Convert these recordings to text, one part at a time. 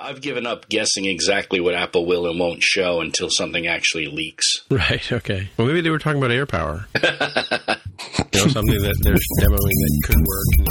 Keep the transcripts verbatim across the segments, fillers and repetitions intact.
I've given up guessing exactly what Apple will and won't show until something actually leaks. Right, okay. Well, maybe they were talking about air power. You know, something that they're demoing that could work.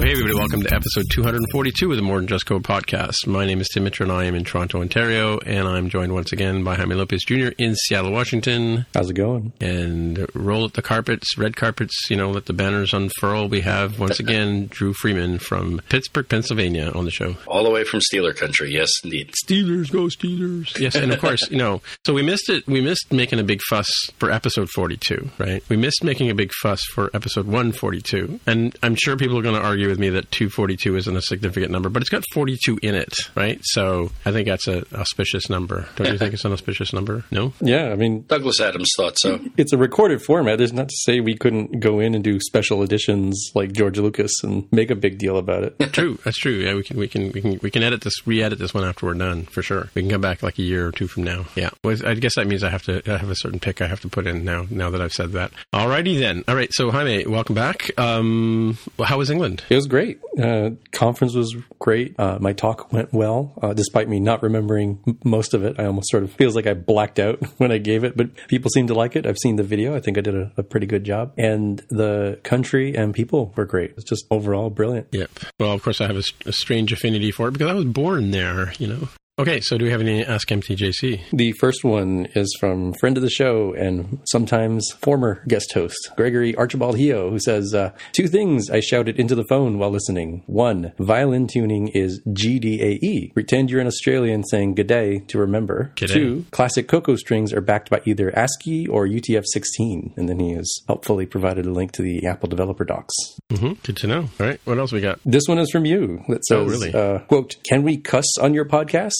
Hey, everybody. Welcome to episode two forty-two of the More Than Just Code podcast. My name is Tim Mitchell, and I am in Toronto, Ontario, and I'm joined once again by Jaime Lopez Junior in Seattle, Washington. How's it going? And roll at the carpets, red carpets, you know, let the banners unfurl. We have, once again, Drew Freeman from Pittsburgh, Pennsylvania on the show. All the way from Steeler country. Yes, indeed. Steelers, go Steelers. Yes, and of course, you know, so we missed it. We missed making a big fuss for episode forty-two, right? We missed making a big fuss for episode one forty-two, and I'm sure people are going to argue with me that two forty-two isn't a significant number, but it's got forty-two in it, right? So I think that's an auspicious number. Don't you think it's an auspicious number? No? Yeah, I mean... Douglas Adams thought so. It's a recorded format. It's not to say we couldn't go in and do special editions like George Lucas and make a big deal about it. True. That's true. Yeah, we can we can, we can, we can edit this, re-edit this one after we're done, for sure. We can come back like a year or two from now. Yeah. Well, I guess that means I have to I have a certain pick I have to put in now, now that I've said that. Alrighty then. All right. So, Jaime, welcome back. Um, how was England? It was great. Uh, conference was great. Uh, my talk went well, uh, despite me not remembering m- most of it. I almost sort of feels like I blacked out when I gave it, but people seem to like it. I've seen the video. I think I did a, a pretty good job. And the country and people were great. It's just overall brilliant. Yep. Well, of course, I have a, a strange affinity for it because I was born there, you know. Okay, so do we have any Ask M T J C? The first one is from friend of the show and sometimes former guest host, Gregory Archibald Heo, who says, uh, two things I shouted into the phone while listening. One, violin tuning is G D A E. Pretend you're an Australian saying g'day to remember. G'day. Two, classic Coco strings are backed by either ASCII or U T F sixteen. And then he has helpfully provided a link to the Apple developer docs. Mm-hmm. Good to know. All right, what else we got? This one is from you that says, oh, really? uh, quote, can we cuss on your podcast?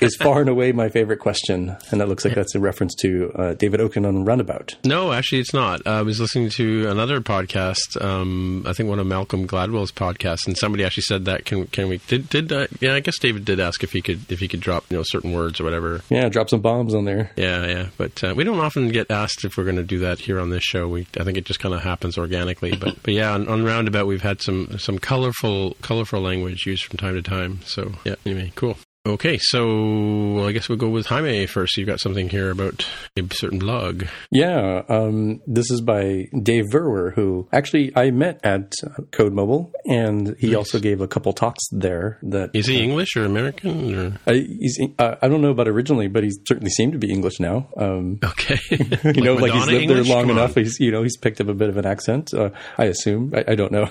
Is far and away my favorite question. And that looks like that's a reference to uh, David Oaken on Roundabout. No, actually it's not. Uh, I was listening to another podcast, um, I think one of Malcolm Gladwell's podcasts, and somebody actually said that, can can we, did, did uh, yeah, I guess David did ask if he could if he could drop, you know, certain words or whatever. Yeah, drop some bombs on there. Yeah, yeah. But uh, we don't often get asked if we're going to do that here on this show. We I think it just kind of happens organically. But, but yeah, on, on Roundabout we've had some, some colorful, colorful language used from time to time. So yeah, anyway, cool. Okay, so I guess we'll go with Jaime first. You've got something here about a certain blog. Yeah, um, this is by Dave Verwer, who actually I met at Code Mobile, and he nice. also gave a couple talks there. That is he uh, English or American? Or? I, he's, uh, I don't know about originally, but he certainly seemed to be English now. Um, okay, you like know, Madonna like he's lived English? there long Come enough. On. He's you know he's picked up a bit of an accent. Uh, I assume. I, I don't know.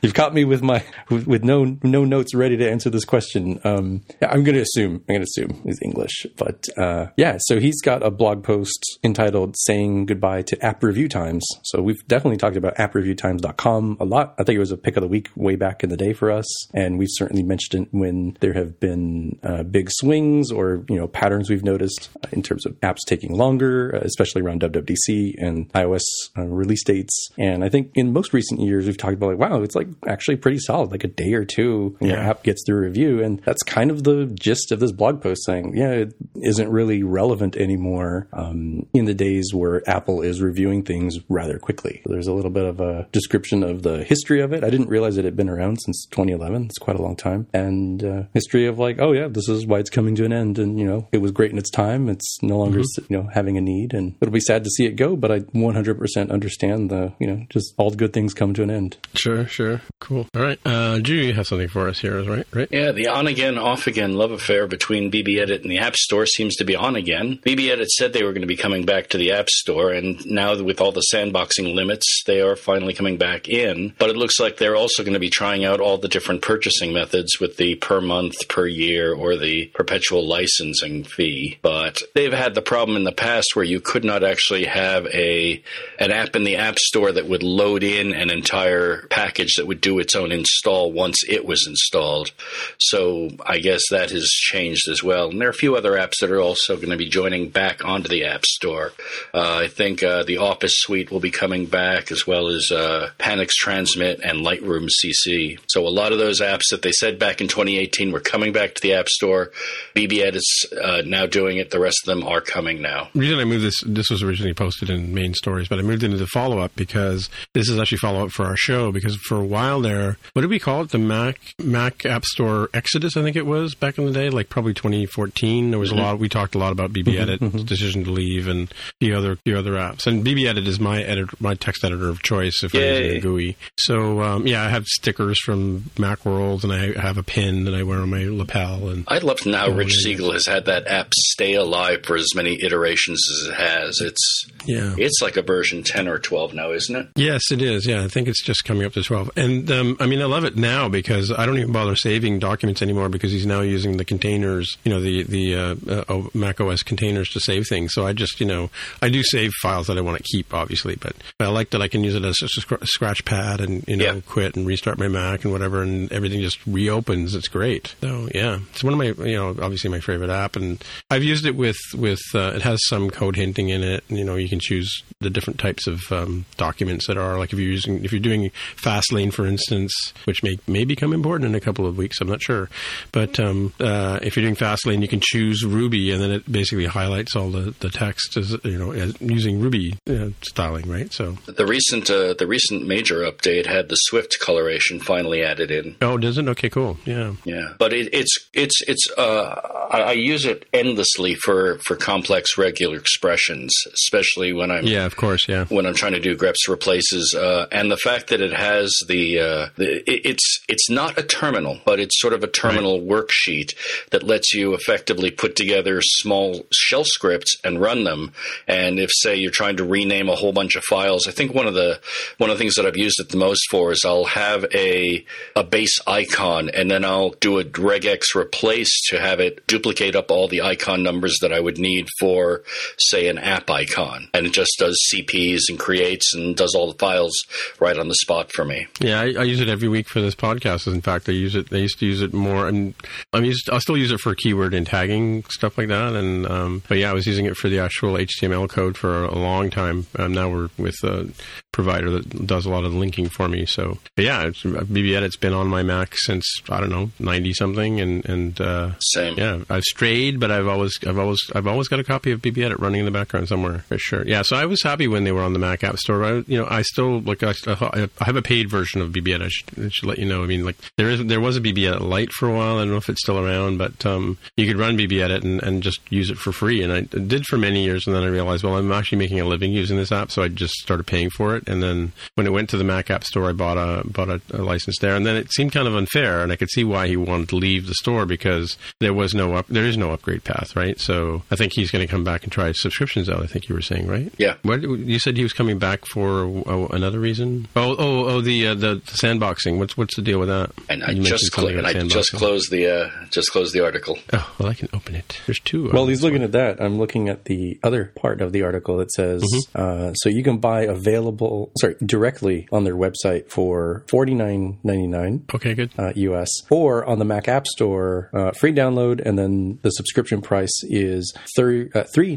You've caught me with my with, with no no notes ready to answer this question. Um, Yeah, I'm going to assume, I'm going to assume is English, but uh, yeah, so he's got a blog post entitled Saying Goodbye to App Review Times. So we've definitely talked about app review times dot com a lot. I think it was a pick of the week way back in the day for us. And we've certainly mentioned it when there have been uh, big swings or, you know, patterns we've noticed in terms of apps taking longer, especially around W W D C and iOS uh, release dates. And I think in most recent years, we've talked about like, wow, it's like actually pretty solid, like a day or two, yeah. Your app gets through review. And that's kind of the gist of this blog post saying, yeah, it isn't really relevant anymore um, in the days where Apple is reviewing things rather quickly. So there's a little bit of a description of the history of it. I didn't realize it had been around since twenty eleven. It's quite a long time. And uh, history of like, oh yeah, this is why it's coming to an end. And, you know, it was great in its time. It's no longer, mm-hmm. you know, having a need. And it'll be sad to see it go, but I one hundred percent understand the, you know, just all the good things come to an end. Sure, sure. Cool. All right. Uh, Drew, you have something for us here, right? right? Yeah, the on again, off again love affair between BBEdit and the App Store seems to be on again. BBEdit said they were going to be coming back to the App Store, and now with all the sandboxing limits, they are finally coming back in. But it looks like they're also going to be trying out all the different purchasing methods with the per month, per year, or the perpetual licensing fee. But they've had the problem in the past where you could not actually have a an app in the App Store that would load in an entire package that would do its own install once it was installed. So I guess that has changed as well. And there are a few other apps that are also going to be joining back onto the App Store. Uh, I think uh, the Office Suite will be coming back, as well as uh, Panix Transmit and Lightroom C C. So a lot of those apps that they said back in twenty eighteen were coming back to the App Store. BBEdit's uh, now doing it. The rest of them are coming now. The reason I moved this, this was originally posted in main stories, but I moved into the follow-up because this is actually follow-up for our show, because for a while there, what did we call it? The Mac Mac App Store Exodus, I think it was, back in the day, like probably twenty fourteen. There was mm-hmm. a lot, we talked a lot about BBEdit, mm-hmm. decision to leave, and the other the other apps. And BBEdit is my editor, my text editor of choice if Yay. I'm using a G U I. So, um, yeah, I have stickers from Macworld, and I have a pin that I wear on my lapel. And I love now Rich Siegel has had that app stay alive for as many iterations as it has. It's yeah. it's like a version ten or twelve now, isn't it? Yes, it is. Yeah, I think it's just coming up to twelve. And, um, I mean, I love it now because I don't even bother saving documents anymore because he's now using the containers, you know, the, the uh, uh, Mac O S containers to save things. So I just, you know, I do save files that I want to keep, obviously, but I like that I can use it as a sc- scratch pad and, you know, yeah. quit and restart my Mac and whatever, and everything just reopens. It's great. So, yeah, it's one of my, you know, obviously my favorite app, and I've used it with, with uh, it has some code hinting in it, and, you know, you can choose the different types of um, documents that are, like if you're using, if you're doing Fastlane, for instance, which may, may become important in a couple of weeks, I'm not sure, but um, uh, if you're doing Fastlane, you can choose Ruby, and then it basically highlights all the, the text as, you know, as using Ruby uh, styling, right? So the recent uh, the recent major update had the Swift coloration finally added in. Oh, does it? Okay, cool. Yeah, yeah. But it, it's it's it's uh, I, I use it endlessly for, for complex regular expressions, especially when I'm yeah, of course, yeah, when I'm trying to do greps replaces, uh, and the fact that it has the, uh, the it, it's it's not a terminal, but it's sort of a terminal right. worksheet that lets you effectively put together small shell scripts and run them. And if say you're trying to rename a whole bunch of files, I think one of the one of the things that I've used it the most for is I'll have a a base icon, and then I'll do a regex replace to have it duplicate up all the icon numbers that I would need for, say, an app icon. And it just does C Ps and creates and does all the files right on the spot for me. Yeah, I, I use it every week for this podcast. In fact, I use it. I used to use it more, and I'm used, I'll still use it for keyword and tagging stuff like that. And um, but yeah, I was using it for the actual H T M L code for a long time. Um, now we're with a provider that does a lot of linking for me. So but yeah, it's, BBEdit's been on my Mac since, I don't know, ninety something, and and uh, same. Yeah, I've strayed, but I've always I've always I've always got a copy of BBEdit running in the background somewhere for sure. Yeah, so I was happy when they were on the Mac App Store. I, you know, I still like I, I have a paid version of BBEdit. I should, I should let you know. I mean, like there is there was a BBEdit Lite for a while. I don't know if it's still around, but um, you could run BBEdit and, and just use it for free, and I did for many years, and then I realized, well, I'm actually making a living using this app, so I just started paying for it. And then when it went to the Mac App Store, I bought a bought a, a license there, and then it seemed kind of unfair, and I could see why he wanted to leave the store because there was no up, there is no upgrade path, right? So I think he's going to come back and try subscriptions out. I think you were saying, right? Yeah. What, you said he was coming back for oh, another reason? Oh, oh, oh, the, uh, the the sandboxing. What's what's the deal with that? And I you just cl- and I just closed the uh, just closed the article. Oh well, I can open it. There's two. Well, he's looking at that. I'm looking at the other part of the article that says mm-hmm. uh, so you can buy available sorry directly on their website for forty-nine ninety-nine. Okay, good. Uh, U S or on the Mac App Store uh, free download, and then the subscription price is three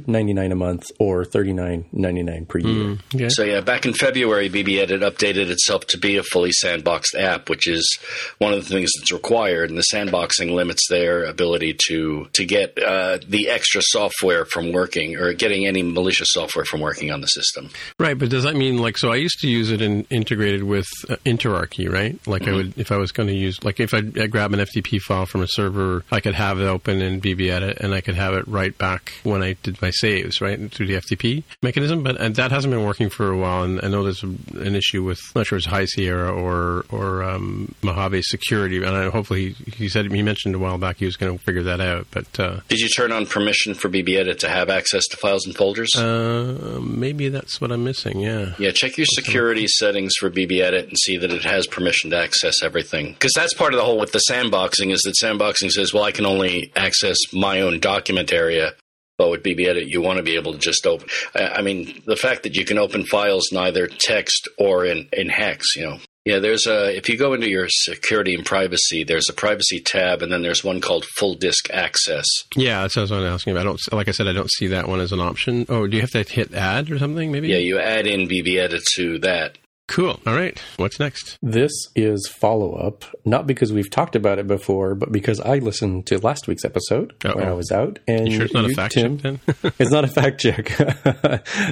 ninety-nine a month or thirty-nine ninety-nine per year. Mm, okay. So yeah, back in February, BBEdit updated itself to be a fully sandboxed app, which is one of the things that's required, and the sandboxing limits their ability to to get uh, the extra software from working or getting any malicious software from working on the system. Right, but does that mean like so? I used to use it in integrated with uh, Interarchy, right? Like mm-hmm. I would if I was going to use like if I grab an F T P file from a server, I could have it open in BBEdit, and I could have it right back when I did my saves, right, through the F T P mechanism. But and that hasn't been working for a while, and I know there's an issue with I'm not sure it's High Sierra or or um, Mojave security, and I, hopefully he, he said he mentioned a while back he was going to figure that out. But uh, did you turn on permission for BBEdit to have access to files and folders? Uh, maybe that's what I'm missing. Yeah, yeah. Check your security settings for BBEdit and see that it has permission to access everything, because that's part of the whole with the sandboxing is that sandboxing says, well, I can only access my own document area. But with BBEdit, you want to be able to just open. I mean, the fact that you can open files in either text or in, in hex, you know, Yeah, there's a, if you go into your security and privacy, there's a privacy tab, and then there's one called full disk access. Yeah, that's what I was asking about. I don't, like I said, I don't see that one as an option. Oh, do you have to hit add or something, maybe? Yeah, you add in BBEdit to that. Cool. All right. What's next? This is follow-up, not because we've talked about it before, but because I listened to last week's episode Uh-oh. when I was out. And you sure it's not you, a fact Tim, check, then? It's not a fact check.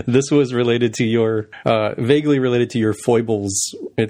This was related to your, uh, vaguely related to your foibles,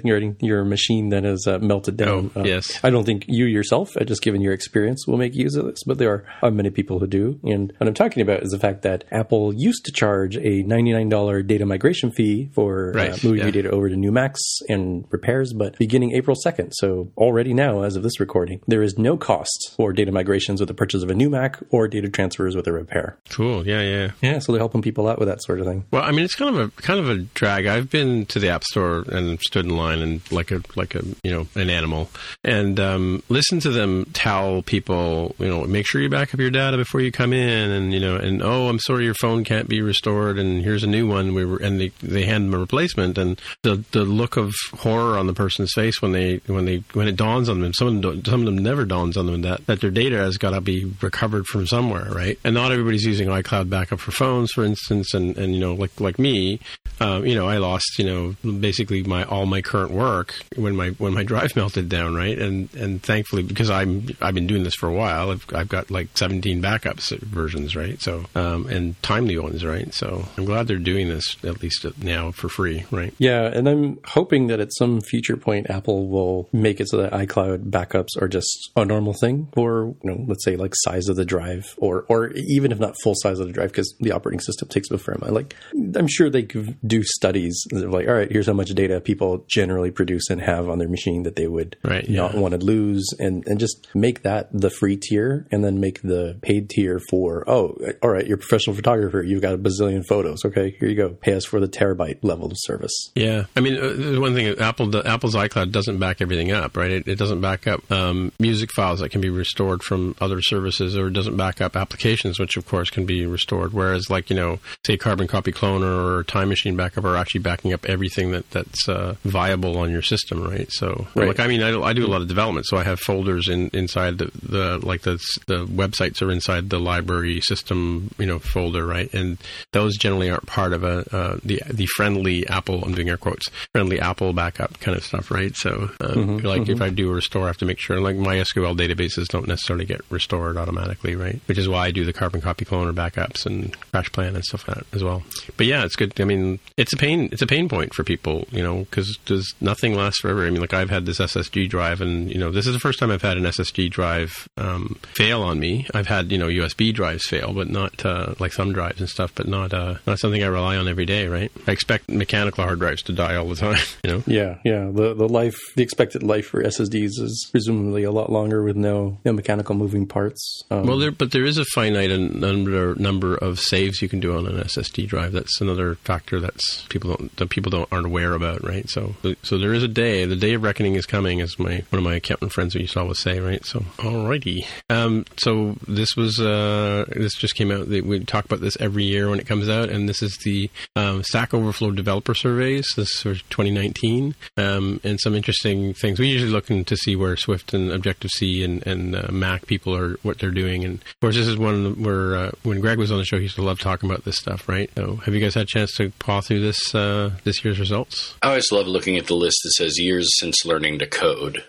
your, your machine that has uh, melted down. Oh, uh, yes. I don't think you yourself, just given your experience, will make use of this, but there are many people who do. And what I'm talking about is the fact that Apple used to charge a ninety-nine dollars data migration fee for right. uh, moving yeah. your data over to new Macs and repairs, but beginning April second, so already now, as of this recording, there is no cost for data migrations with the purchase of a new Mac or data transfers with a repair. Cool. Yeah, yeah. Yeah, so they're helping people out with that sort of thing. Well, I mean, it's kind of a kind of a drag. I've been to the App Store and stood in line and like a like a you know an animal and um, listen to them tell people, you know, make sure you back up your data before you come in, and you know, and oh, I'm sorry, your phone can't be restored, and here's a new one. We were, and they they hand them a replacement, and the the look of horror on the person's face when they when they when it dawns on them. Some of them, some of them never dawns on them that, that their data has got to be recovered from somewhere, right? And not everybody's using iCloud backup for phones, for instance. And, and you know, like like me, um, you know, I lost you know basically my all my current work when my when my drive melted down, right? And and thankfully, because I'm I've been doing this for a while, I've I've got like seventeen backup versions, right? So um, and timely ones, right? So I'm glad they're doing this at least now for free, right? Yeah, and I'm. I'm hoping that at some future point, Apple will make it so that iCloud backups are just a normal thing, or you know, let's say like size of the drive, or or even if not full size of the drive, because the operating system takes a fair amount. Like I'm sure they could do studies of like, all right, here's how much data people generally produce and have on their machine that they would right, not yeah. want to lose, and, and just make that the free tier, and then make the paid tier for, oh, all right, you're a professional photographer, you've got a bazillion photos, okay, here you go, pay us for the terabyte level of service. Yeah, I mean. I mean, one thing, Apple, Apple's iCloud doesn't back everything up, right? It, it doesn't back up um, music files that can be restored from other services, or it doesn't back up applications, which, of course, can be restored. Whereas, like, you know, say Carbon Copy Cloner or Time Machine Backup are actually backing up everything that, that's uh, viable on your system, right? So, right. like, I mean, I, I do a lot of development, so I have folders in, inside the, the like, the, the websites are inside the library system, you know, folder, right? And those generally aren't part of a uh, the the friendly Apple, I'm doing air quotes, friendly Apple backup kind of stuff, right? So, um, mm-hmm, like, mm-hmm. if I do a restore, I have to make sure, like, my S Q L databases don't necessarily get restored automatically, right? Which is why I do the Carbon Copy Cloner backups and Crash Plan and stuff like that as well. But yeah, it's good. I mean, it's a pain. It's a pain point for people, you know, because does nothing last forever. I mean, like, I've had this S S D drive, and you know, this is the first time I've had an S S D drive um, fail on me. I've had you know U S B drives fail, but not uh, like thumb drives and stuff, but not uh, not something I rely on every day, right? I expect mechanical hard drives to die all the time, you know? Yeah, yeah. The the life, the expected life for S S Ds is presumably a lot longer with no, no mechanical moving parts. Um, well, there, but there is a finite number number of saves you can do on an S S D drive. That's another factor that's people don't, that people don't aren't aware about, right? So, so there is a day. The day of reckoning is coming, as my one of my accountant friends that you saw was say, right? So, alrighty. Um, so this was uh, this just came out. We talk about this every year when it comes out, and this is the um, Stack Overflow Developer Surveys. This for twenty nineteen, um, and some interesting things. We usually look in to see where Swift and Objective-C and, and uh, Mac people are, what they're doing. And of course, this is one where uh, when Greg was on the show, he used to love talking about this stuff, right? So, have you guys had a chance to paw through this uh, this year's results? I always love looking at the list that says years since learning to code.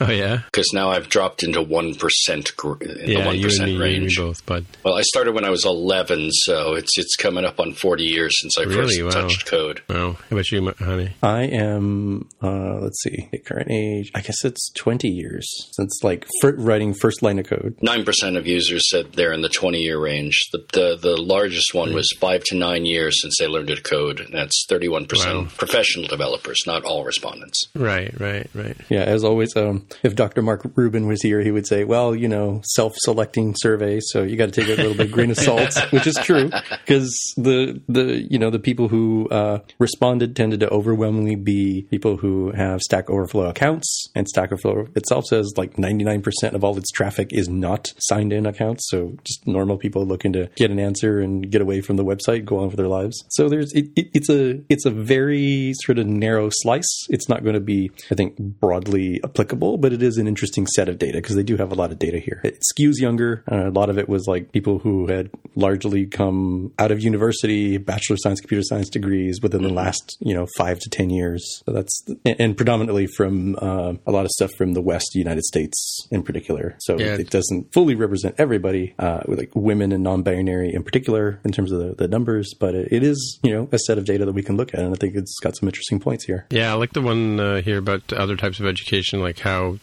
Oh yeah, because now I've dropped into one percent, in yeah, the one percent range. You and me both, bud. Well, I started when I was eleven, so it's it's coming up on forty years since I really? first wow. touched code. Wow, how about you, honey? I am, uh, let's see, the current age, I guess it's twenty years since like writing first line of code. nine percent of users said they're in the twenty-year range. The, the the largest one was five to nine years since they learned to code. And that's thirty-one percent wow. professional developers, not all respondents. Right, right, right. Yeah, as always, um, if Doctor Mark Rubin was here, he would say, well, you know, self-selecting survey, so you got to take it a little bit of grain of salt, which is true, because the, the, you know, the people who uh, responded tended to overwhelmingly be people who have Stack Overflow accounts, and Stack Overflow itself says like ninety-nine percent of all its traffic is not signed in accounts. So just normal people looking to get an answer and get away from the website, go on with their lives. So there's, it, it, it's a, it's a very sort of narrow slice slice. It's not going to be, I think, broadly applicable, but it is an interesting set of data because they do have a lot of data here. It skews younger. Uh, a lot of it was like people who had largely come out of university, bachelor of science, computer science degrees within the last, you know, five to ten years. So that's and, and predominantly from uh, a lot of stuff from the West, United States in particular. So yeah. It doesn't fully represent everybody, uh, like women and non-binary in particular in terms of the, the numbers, but it, it is, you know, a set of data that we can look at. And I think it's got some interesting points here. Yeah, I like the one uh, here about other types of education, like how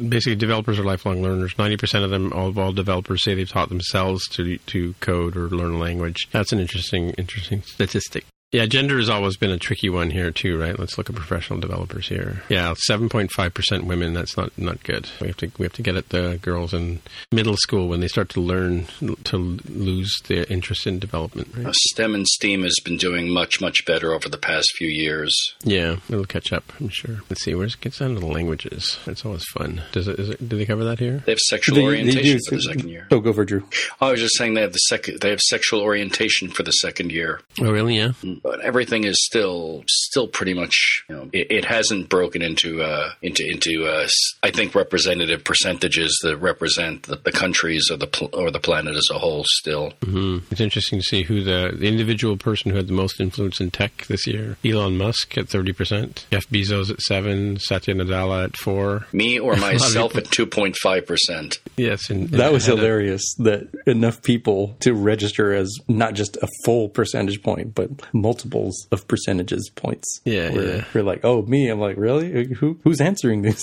basically developers are lifelong learners. ninety percent of them, all of all developers say they've taught themselves to to code or learn a language. That's an interesting, interesting statistic. Yeah, gender has always been a tricky one here too, right? Let's look at professional developers here. Yeah, seven point five percent women. That's not, not good. We have to we have to get at the girls in middle school when they start to learn to lose their interest in development. Right? STEM and STEAM has been doing much much better over the past few years. Yeah, it'll catch up, I'm sure. Let's see, where it gets down to the languages. It's always fun. Does it? Is it do they cover that here? They have sexual they, orientation they do, for the second year. Oh, go for it, Drew. Oh, I was just saying they have the second. They have sexual orientation for the second year. Oh, really? Yeah. Mm-hmm. But everything is still, still pretty much. You know, it, it hasn't broken into, uh, into, into. Uh, I think representative percentages that represent the, the countries or the pl- or the planet as a whole. Still, mm-hmm. It's interesting to see who the, the individual person who had the most influence in tech this year. Elon Musk at thirty percent, Jeff Bezos at seven, Satya Nadella at four, me or myself at two point five percent. Yes, and, and that was hilarious. A, that enough people to register as not just a full percentage point, but multiple multiples of percentages points. Yeah, we're, yeah. We're like, oh, me. I'm like, really? Who who's answering these?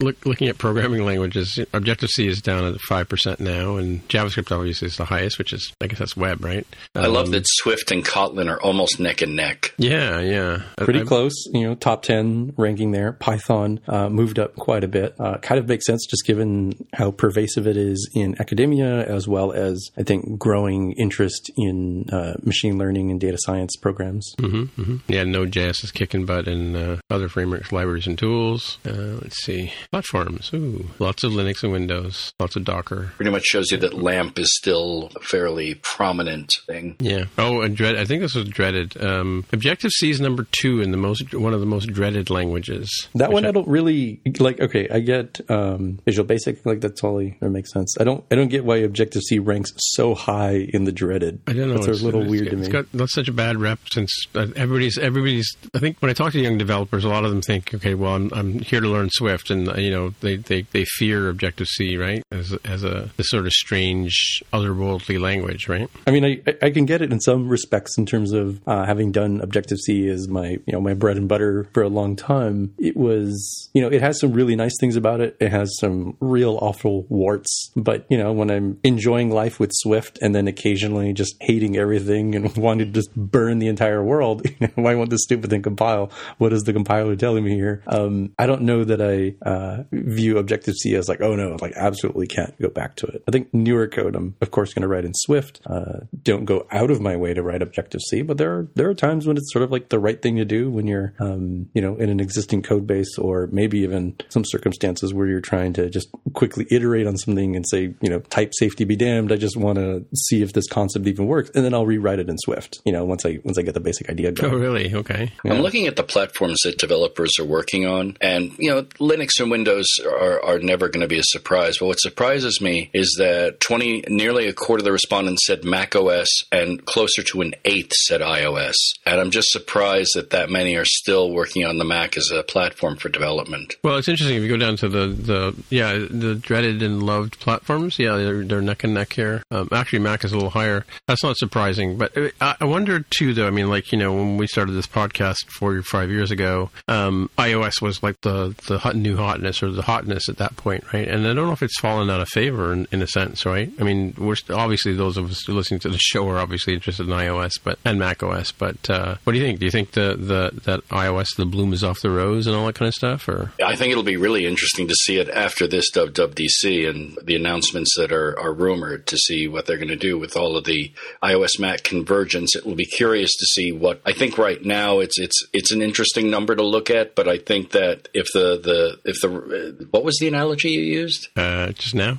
Look, looking at programming languages, Objective-C is down at five percent now, and JavaScript obviously is the highest, which is, I guess that's web, right? Um, I love that Swift and Kotlin are almost neck and neck. Yeah, yeah. Pretty I, close, you know, top ten ranking there. Python uh, moved up quite a bit. Uh, kind of makes sense just given how pervasive it is in academia, as well as, I think, growing interest in uh, machine learning and data science programs. Mm-hmm, mm-hmm. Yeah, Node.js is kicking butt in uh, other frameworks, libraries, and tools. Uh, let's see. Platforms. Ooh, lots of Linux and Windows, lots of Docker. Pretty much shows you that LAMP is still a fairly prominent thing. Yeah. Oh, and dread. I think this was dreaded. Um, Objective-C is number two in the most one of the most dreaded languages. That one I, I don't really like. Okay, I get um, Visual Basic. Like that totally that makes sense. I don't. I don't get why Objective-C ranks so high in the dreaded. I don't know. That's a little it's, weird it's to me. Got, that's such a bad rep since everybody's everybody's. I think when I talk to young developers, a lot of them think, okay, well, I'm I'm here to learn Swift and. You know, they, they, they fear Objective-C, right, as as a this sort of strange, otherworldly language, right? I mean, I, I can get it in some respects in terms of uh, having done Objective-C as my, you know, my bread and butter for a long time. It was, you know, it has some really nice things about it. It has some real awful warts. But, you know, when I'm enjoying life with Swift and then occasionally just hating everything and wanting to just burn the entire world, you know, why won't this stupid thing compile? What is the compiler telling me here? Um, I don't know that I... Uh, Uh, view Objective-C as like, oh no, like absolutely can't go back to it. I think newer code, I'm of course going to write in Swift. Uh, don't go out of my way to write Objective-C, but there are there are times when it's sort of like the right thing to do when you're, um, you know, in an existing code base, or maybe even some circumstances where you're trying to just quickly iterate on something and say, you know, type safety be damned. I just want to see if this concept even works, and then I'll rewrite it in Swift. You know, once I once I get the basic idea going. Oh, really? Okay. Yeah. I'm looking at the platforms that developers are working on, and you know, Linux and Windows are, are never going to be a surprise. But what surprises me is that twenty, nearly a quarter of the respondents said Mac O S, and closer to an eighth said iOS. And I'm just surprised that that many are still working on the Mac as a platform for development. Well, it's interesting if you go down to the, the yeah, the dreaded and loved platforms. Yeah, they're, they're neck and neck here. Um, actually, Mac is a little higher. That's not surprising. But I, I wonder too, though. I mean, like, you know, when we started this podcast four or five years ago, um, iOS was like the the hot, new hot. Or the hotness at that point, right? And I don't know if it's fallen out of favor in, in a sense, right? I mean, we're st- obviously those of us who are listening to the show are obviously interested in iOS, but and Mac O S. But uh, what do you think? Do you think the, the that iOS, the bloom is off the rose and all that kind of stuff? Or I think it'll be really interesting to see it after this W W D C and the announcements that are, are rumored, to see what they're going to do with all of the iOS Mac convergence. It will be curious to see what. I think right now it's it's it's an interesting number to look at, but I think that if the the if the the, what was the analogy you used? Uh, just now?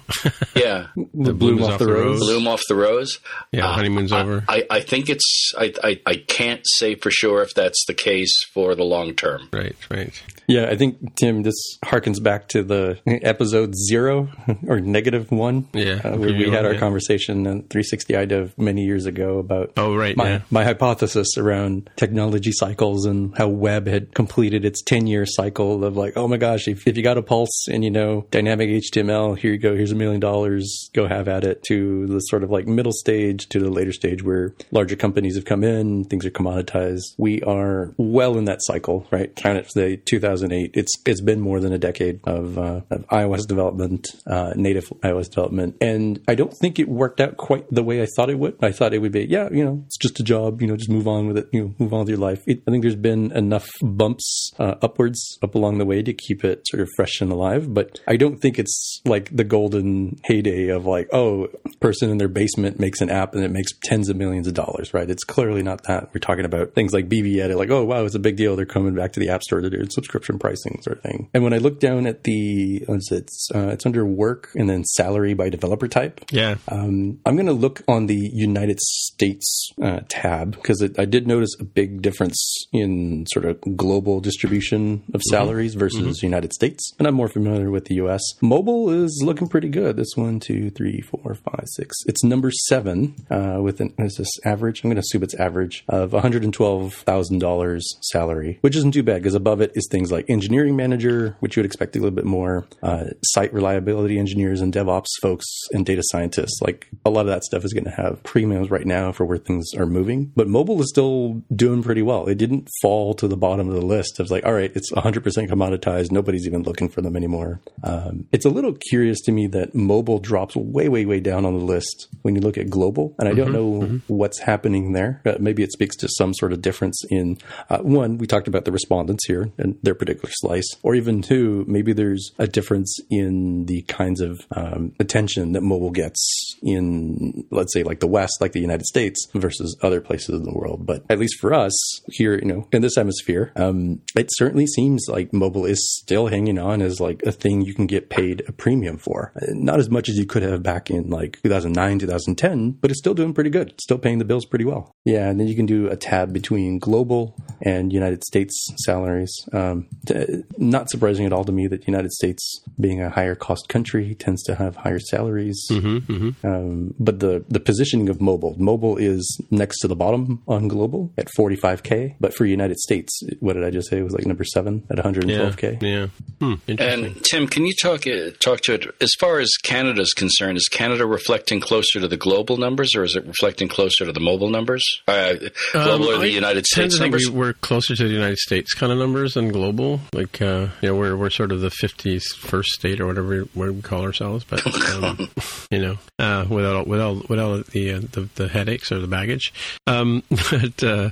Yeah. The bloom off, off the rose. Bloom off the rose. Yeah, uh, honeymoon's I, over. I, I think it's, I, I, I can't say for sure if that's the case for the long term. Right, right. Yeah, I think, Tim, this harkens back to the episode zero or negative one. Yeah. Uh, where we had our yeah. conversation at three sixty iDev many years ago about oh, right, my, yeah. my hypothesis around technology cycles and how web had completed its ten-year cycle of like, oh my gosh, if, if you got a pulse and, you know, dynamic H T M L, here you go, here's a million dollars, go have at it, to the sort of like middle stage to the later stage where larger companies have come in, things are commoditized. We are well in that cycle, right? Count it for the two thousand eight. It's, it's been more than a decade of, uh, of iOS development, uh, native iOS development. And I don't think it worked out quite the way I thought it would. I thought it would be, yeah, you know, it's just a job, you know, just move on with it, you know, move on with your life. It, I think there's been enough bumps uh, upwards, up along the way to keep it sort of fresh and alive. But I don't think it's like the golden heyday of like, oh, person in their basement makes an app and it makes tens of millions of dollars, right? It's clearly not that. We're talking about things like BBEdit, like, oh, wow, it's a big deal. They're coming back to the App Store to do subscription pricing sort of thing. And when I look down at the, what is it? It's, uh, it's under work and then salary by developer type. Yeah. Um, I'm going to look on the United States uh, tab because I did notice a big difference in sort of global distribution of salaries mm-hmm. versus mm-hmm. United States. And I'm more familiar with the U S. Mobile is looking pretty good. This one, two, three, four, five, six. It's number seven uh, with an, is this average? I'm going to assume it's average of one hundred twelve thousand dollars salary, which isn't too bad because above it is things like engineering manager, which you would expect a little bit more, uh, site reliability engineers and DevOps folks and data scientists. Like a lot of that stuff is going to have premiums right now for where things are moving. But mobile is still doing pretty well. It didn't fall to the bottom of the list. It was like, all right, it's one hundred percent commoditized. Nobody's even looking for them anymore. Um, it's a little curious to me that mobile drops way, way, way down on the list when you look at global. And I mm-hmm, don't know mm-hmm. what's happening there. Uh, maybe it speaks to some sort of difference in, uh, one, we talked about the respondents here and their particular slice. Or even two, maybe there's a difference in the kinds of um, attention that mobile gets in, let's say, like the West, like the United States versus other places in the world. But at least for us here, you know, in this hemisphere, um, it certainly seems like mobile is still hanging on as like a thing you can get paid a premium for. Not as much as you could have back in like two thousand nine, two thousand ten, but it's still doing pretty good. It's still paying the bills pretty well. Yeah. And then you can do a tab between global and United States salaries. Um, t- not surprising at all to me that the United States, being a higher cost country, tends to have higher salaries. Mm-hmm, mm-hmm. Um, but the, the positioning of mobile, mobile is next to the bottom on global at forty-five K. But for United States, what did I just say? It was like number seven at one hundred twelve K. Yeah. yeah. Hmm, and Tim, can you talk talk to it as far as Canada is concerned? Is Canada reflecting closer to the global numbers, or is it reflecting closer to the mobile numbers? Uh, global um, or the I United States numbers? We, we're closer to the United States kind of numbers than global. Like, uh, yeah, we're we're sort of the fifty-first state or whatever where we call ourselves, but um, you know, uh, without without without the uh, the, the headaches or the baggage. Um, but uh,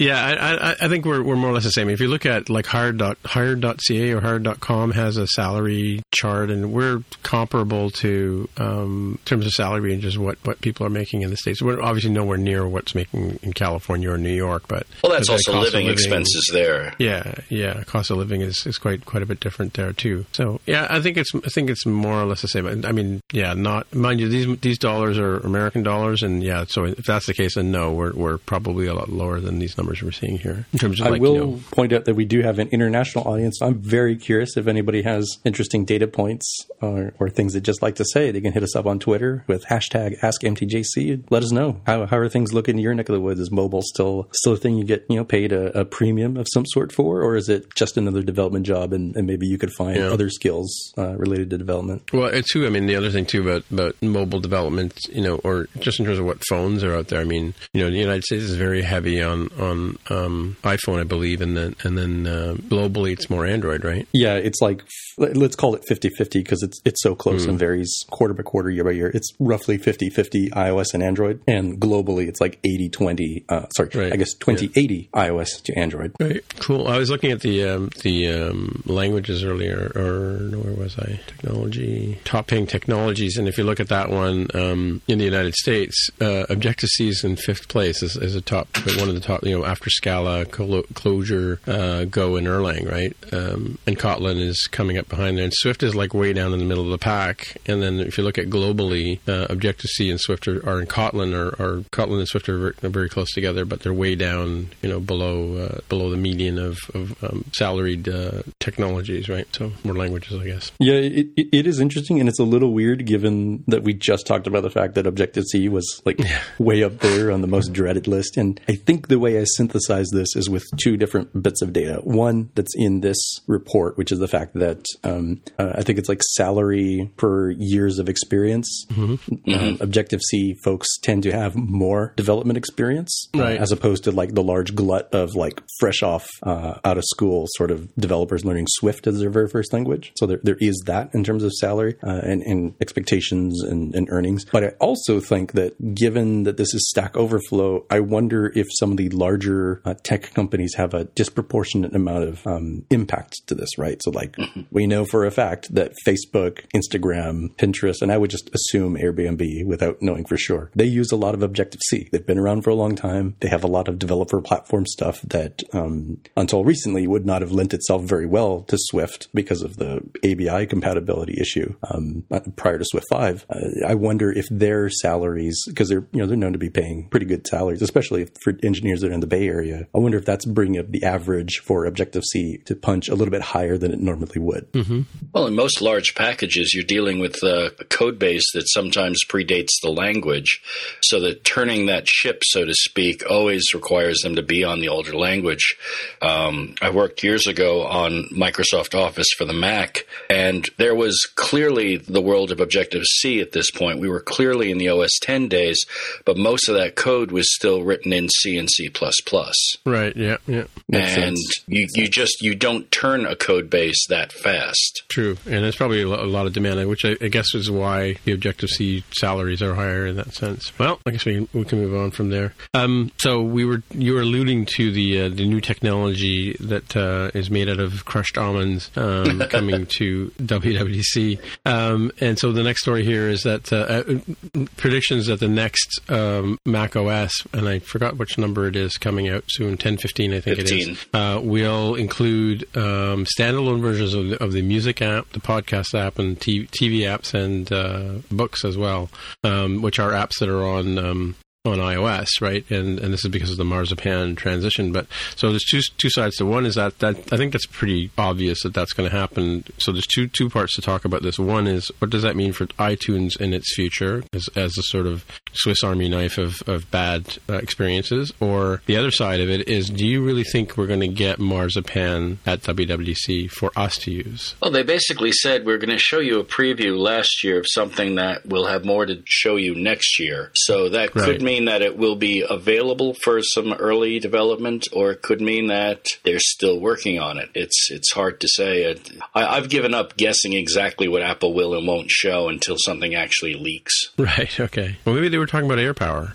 yeah, I, I I think we're we're more or less the same. If you look at like hired dot hired dot c a or hired dot com has a salary chart, and we're comparable to um, in terms of salary ranges what, what people are making in the States. We're obviously nowhere near what's making in California or New York, but well, that's also living, living expenses there. Yeah, yeah, cost of living is, is quite quite a bit different there too. So yeah, I think it's I think it's more or less the same. I mean, yeah, not mind you, these these dollars are American dollars, and yeah, so if that's the case, then no, we're we're probably a lot lower than these numbers we're seeing here. In terms of, I like, will you know, point out that we do have an international audience. I'm very curious if anybody has interesting data points or, or things they'd just like to say. They can hit us up on Twitter with hashtag Ask M T J C. Let us know how how are things looking in your neck of the woods. Is mobile still still a thing you get you know paid a, a premium of some sort for, or is it just another development job? And, and maybe you could find yeah. other skills uh, related to development. Well, it's too. I mean, the other thing too about about mobile development, you know, or just in terms of what phones are out there. I mean, you know, the United States is very heavy on on um, iPhone, I believe, and then and then uh, globally it's more Android, right? Yeah, it's like let's call it fifty-fifty because it's it's so close mm. and varies quarter by quarter, year by year. It's roughly fifty-fifty iOS and Android, and globally it's like eighty-twenty. Uh, sorry, right. I guess twenty eighty yeah. iOS to Android. Right. Cool. I was looking at the um, um, the um, languages earlier, or where was I? Technology, top-paying technologies. And if you look at that one, um, in the United States, uh, Objective-C is in fifth place as, as a top, but one of the top, you know, after Scala, Clo- Clojure, uh, Go, and Erlang, right? Um, and Kotlin is coming up behind there. And Swift is like way down in the middle of the pack. And then if you look at globally, uh, Objective-C and Swift are, are in Kotlin, or, or Kotlin and Swift are very, are very close together, but they're way down, you know, below uh, below the median of, of um, salaried uh, technologies, right? So more languages, I guess. Yeah, it, it is interesting, and it's a little weird given that we just talked about the fact that Objective-C was like yeah. way up there on the most dreaded list. And I think the way I synthesize this is with two different bits of data. One that's in this report, which is the fact that um, uh, I think it's like salary per years of experience. Mm-hmm. Mm-hmm. Uh, Objective-C folks tend to have more development experience, right, uh, as opposed to like the large glut of like fresh off uh, out of school sort of developers learning Swift as their very first language. So there, there is that in terms of salary uh, and, and expectations and, and earnings. But I also think that given that this is Stack Overflow, I wonder if some of the larger uh, tech companies have a disproportionate amount of um, impact to this, right? So like we know for a fact that Facebook, Instagram, Pinterest, and I would just assume Airbnb without knowing for sure, they use a lot of Objective-C. They've been around for a long time. They have a lot of developer platform stuff that um, until recently would not have lent itself very well to Swift because of the A B I compatibility issue um, prior to Swift five. Uh, I wonder if their salaries, because they're, you know, they're known to be paying pretty good salaries, especially for engineers that are in the Bay Area. I wonder if that's bringing up the average for Objective-C to punch a little bit higher than it normally would. Mm-hmm. Well, in most large packages, you're dealing with a code base that sometimes predates the language, so that turning that ship, so to speak, always requires them to be on the older language. Um, I worked years ago on Microsoft Office for the Mac, and there was clearly the world of Objective-C at this point. We were clearly in the O S ten days, but most of that code was still written in C and C plus plus. Right, yeah, yeah. Makes and you, you just you don't turn a code base that fast. True, and there's probably a lot of demand, which I, I guess is why the Objective-C salaries are higher in that sense. Well, I guess we can, we can move on from there. Um, so we were you were alluding to the uh, the new technology that uh, is made out of crushed almonds um, coming to W W D C, um, and so the next story here is that uh, uh, predictions that the next um, Mac O S, and I forgot which number it is, coming out soon, ten fifteen I think fifteen. It is, uh, will include um, standalone versions of the, of the music app, the podcast app, and t- TV apps and uh, books as well, um, which are apps that are on. Um, on iOS, right? And and this is because of the marzipan transition. But so there's two two sides to one is that, that I think that's pretty obvious that that's going to happen. So there's two two parts to talk about this. One is, what does that mean for iTunes in its future as, as a sort of Swiss Army knife of, of bad uh, experiences? Or the other side of it is, do you really think we're going to get marzipan at W W D C for us to use? Well, they basically said, we're going to show you a preview last year of something that we'll have more to show you next year. So that could right. mean that it will be available for some early development, or it could mean that they're still working on it. It's it's hard to say. I, I've given up guessing exactly what Apple will and won't show until something actually leaks. Right, okay. Well, maybe they were talking about air power.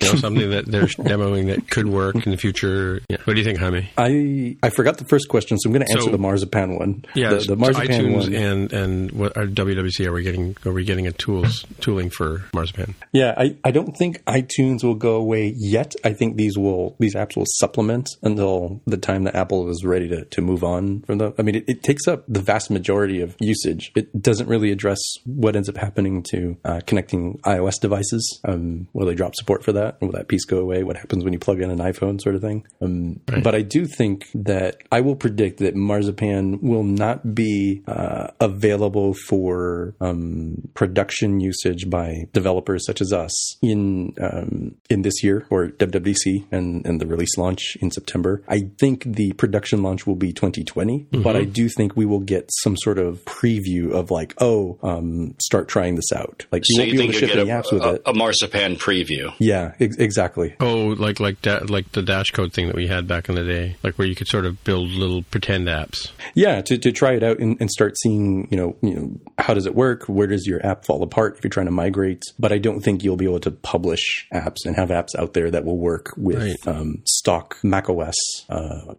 You know, something that they're demoing that could work in the future. Yeah. What do you think, Jaime? I, I forgot the first question, so I'm going to answer so, the marzipan one. Yeah, the, the marzipan so iTunes one. And and what are W W D C? Are we getting are we getting a tools tooling for marzipan? Yeah, I, I don't think iTunes will go away yet. I think these will these apps will supplement until the time that Apple is ready to, to move on from the. I mean, it, it takes up the vast majority of usage. It doesn't really address what ends up happening to uh, connecting iOS devices. Um, will they drop support for that? Will that piece go away? What happens when you plug in an iPhone sort of thing? Um, right. But I do think that I will predict that marzipan will not be uh, available for um, production usage by developers such as us in um, in this year, or W W D C and, and the release launch in September. I think the production launch will be twenty twenty, mm-hmm. but I do think we will get some sort of preview of like, oh, um, start trying this out. Like, you so won't you be think able to ship any apps with it. A marzipan preview. Yeah. Exactly. Oh, like like da- like the dash code thing that we had back in the day, like where you could sort of build little pretend apps. Yeah, to, to try it out and, and start seeing, you know, you know, how does it work? Where does your app fall apart if you're trying to migrate? But I don't think you'll be able to publish apps and have apps out there that will work with right. um, stock macOS, uh,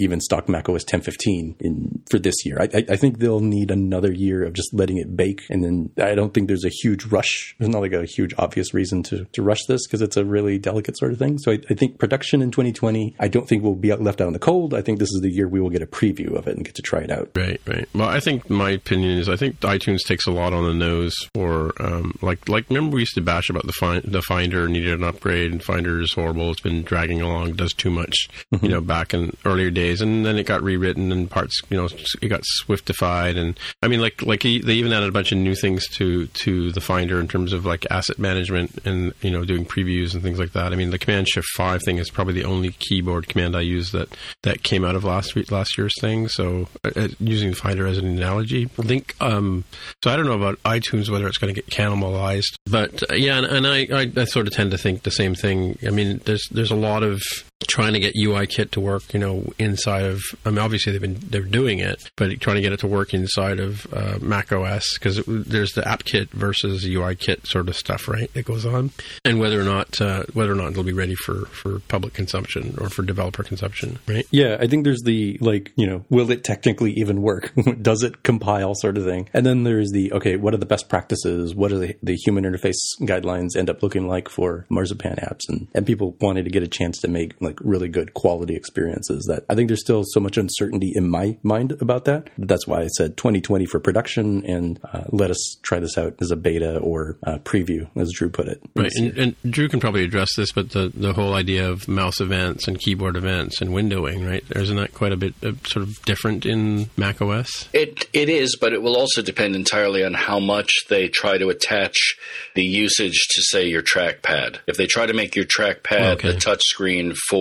even stock macOS ten fifteen in for this year. I, I, I think they'll need another year of just letting it bake. And then I don't think there's a huge rush. There's not like a huge obvious reason to, to rush this because it's a really delicate sort of thing. So I, I think production in twenty twenty, I don't think we'll be left out in the cold. I think this is the year we will get a preview of it and get to try it out. Right, right. Well, I think my opinion is I think iTunes takes a lot on the nose for um, like, like remember we used to bash about the, find, the Finder needed an upgrade and Finder is horrible. It's been dragging along, does too much, mm-hmm. you know, back in earlier days. And then it got rewritten and parts, you know, it got Swiftified. And I mean, like, like they even added a bunch of new things to, to the Finder in terms of like asset management and, you know, doing previews and things like that. I mean, the Command Shift five thing is probably the only keyboard command I use that, that came out of last week, last year's thing. So uh, using Finder as an analogy, I think, um, so I don't know about iTunes, whether it's going to get cannibalized, but uh, yeah. And, and I, I, I sort of tend to think the same thing. I mean, there's, there's a lot of trying to get U I kit to work, you know, inside of, I mean, obviously they've been, they're doing it, but trying to get it to work inside of uh, macOS, because there's the app kit versus U I kit sort of stuff, right? That goes on. And whether or not, uh, whether or not it'll be ready for, for public consumption or for developer consumption, right? Yeah. I think there's the, like, you know, will it technically even work? Does it compile sort of thing? And then there's the, okay, what are the best practices? What are the, the human interface guidelines end up looking like for Marzipan apps? And, and people wanted to get a chance to make like really good quality experiences. That I think there's still so much uncertainty in my mind about that. That's why I said twenty twenty for production and uh, let us try this out as a beta or a preview, as Drew put it. Right. And, and Drew can probably address this, but the, the whole idea of mouse events and keyboard events and windowing, right? Isn't that quite a bit uh, sort of different in macOS? It It is, but it will also depend entirely on how much they try to attach the usage to, say, your trackpad. If they try to make your trackpad okay. the touchscreen for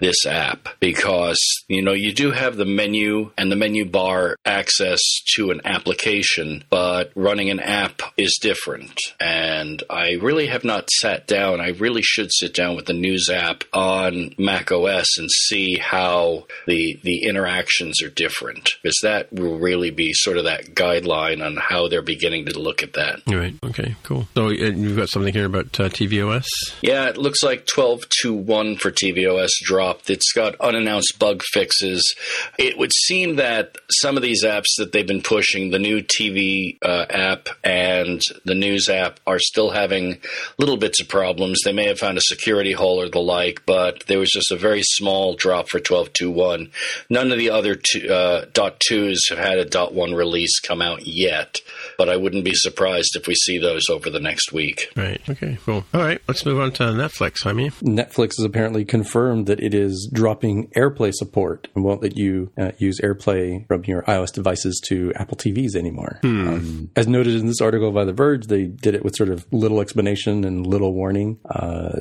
this app, because, you know, you do have the menu and the menu bar access to an application, but running an app is different. And I really have not sat down. I really should sit down with the news app on macOS and see how the the interactions are different, because that will really be sort of that guideline on how they're beginning to look at that. Right. Okay, cool. So you've got something here about uh, tvOS? Yeah, it looks like twelve point two point one for tvOS dropped. It's got unannounced bug fixes. It would seem that some of these apps that they've been pushing, the new T V uh, app and the news app, are still having little bits of problems. They may have found a security hole or the like, but there was just a very small drop for twelve point two point one. None of the other two, uh, .twos have had a .one release come out yet, but I wouldn't be surprised if we see those over the next week. Right. Okay, cool. All right, let's move on to Netflix, Jaime. Netflix is apparently confirmed that it is dropping AirPlay support and won't let you uh, use AirPlay from your iOS devices to Apple T Vs anymore. Hmm. Um, as noted in this article by The Verge, they did it with sort of little explanation and little warning. Uh,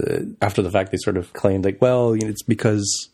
after the fact, they sort of claimed like, well, you know, it's because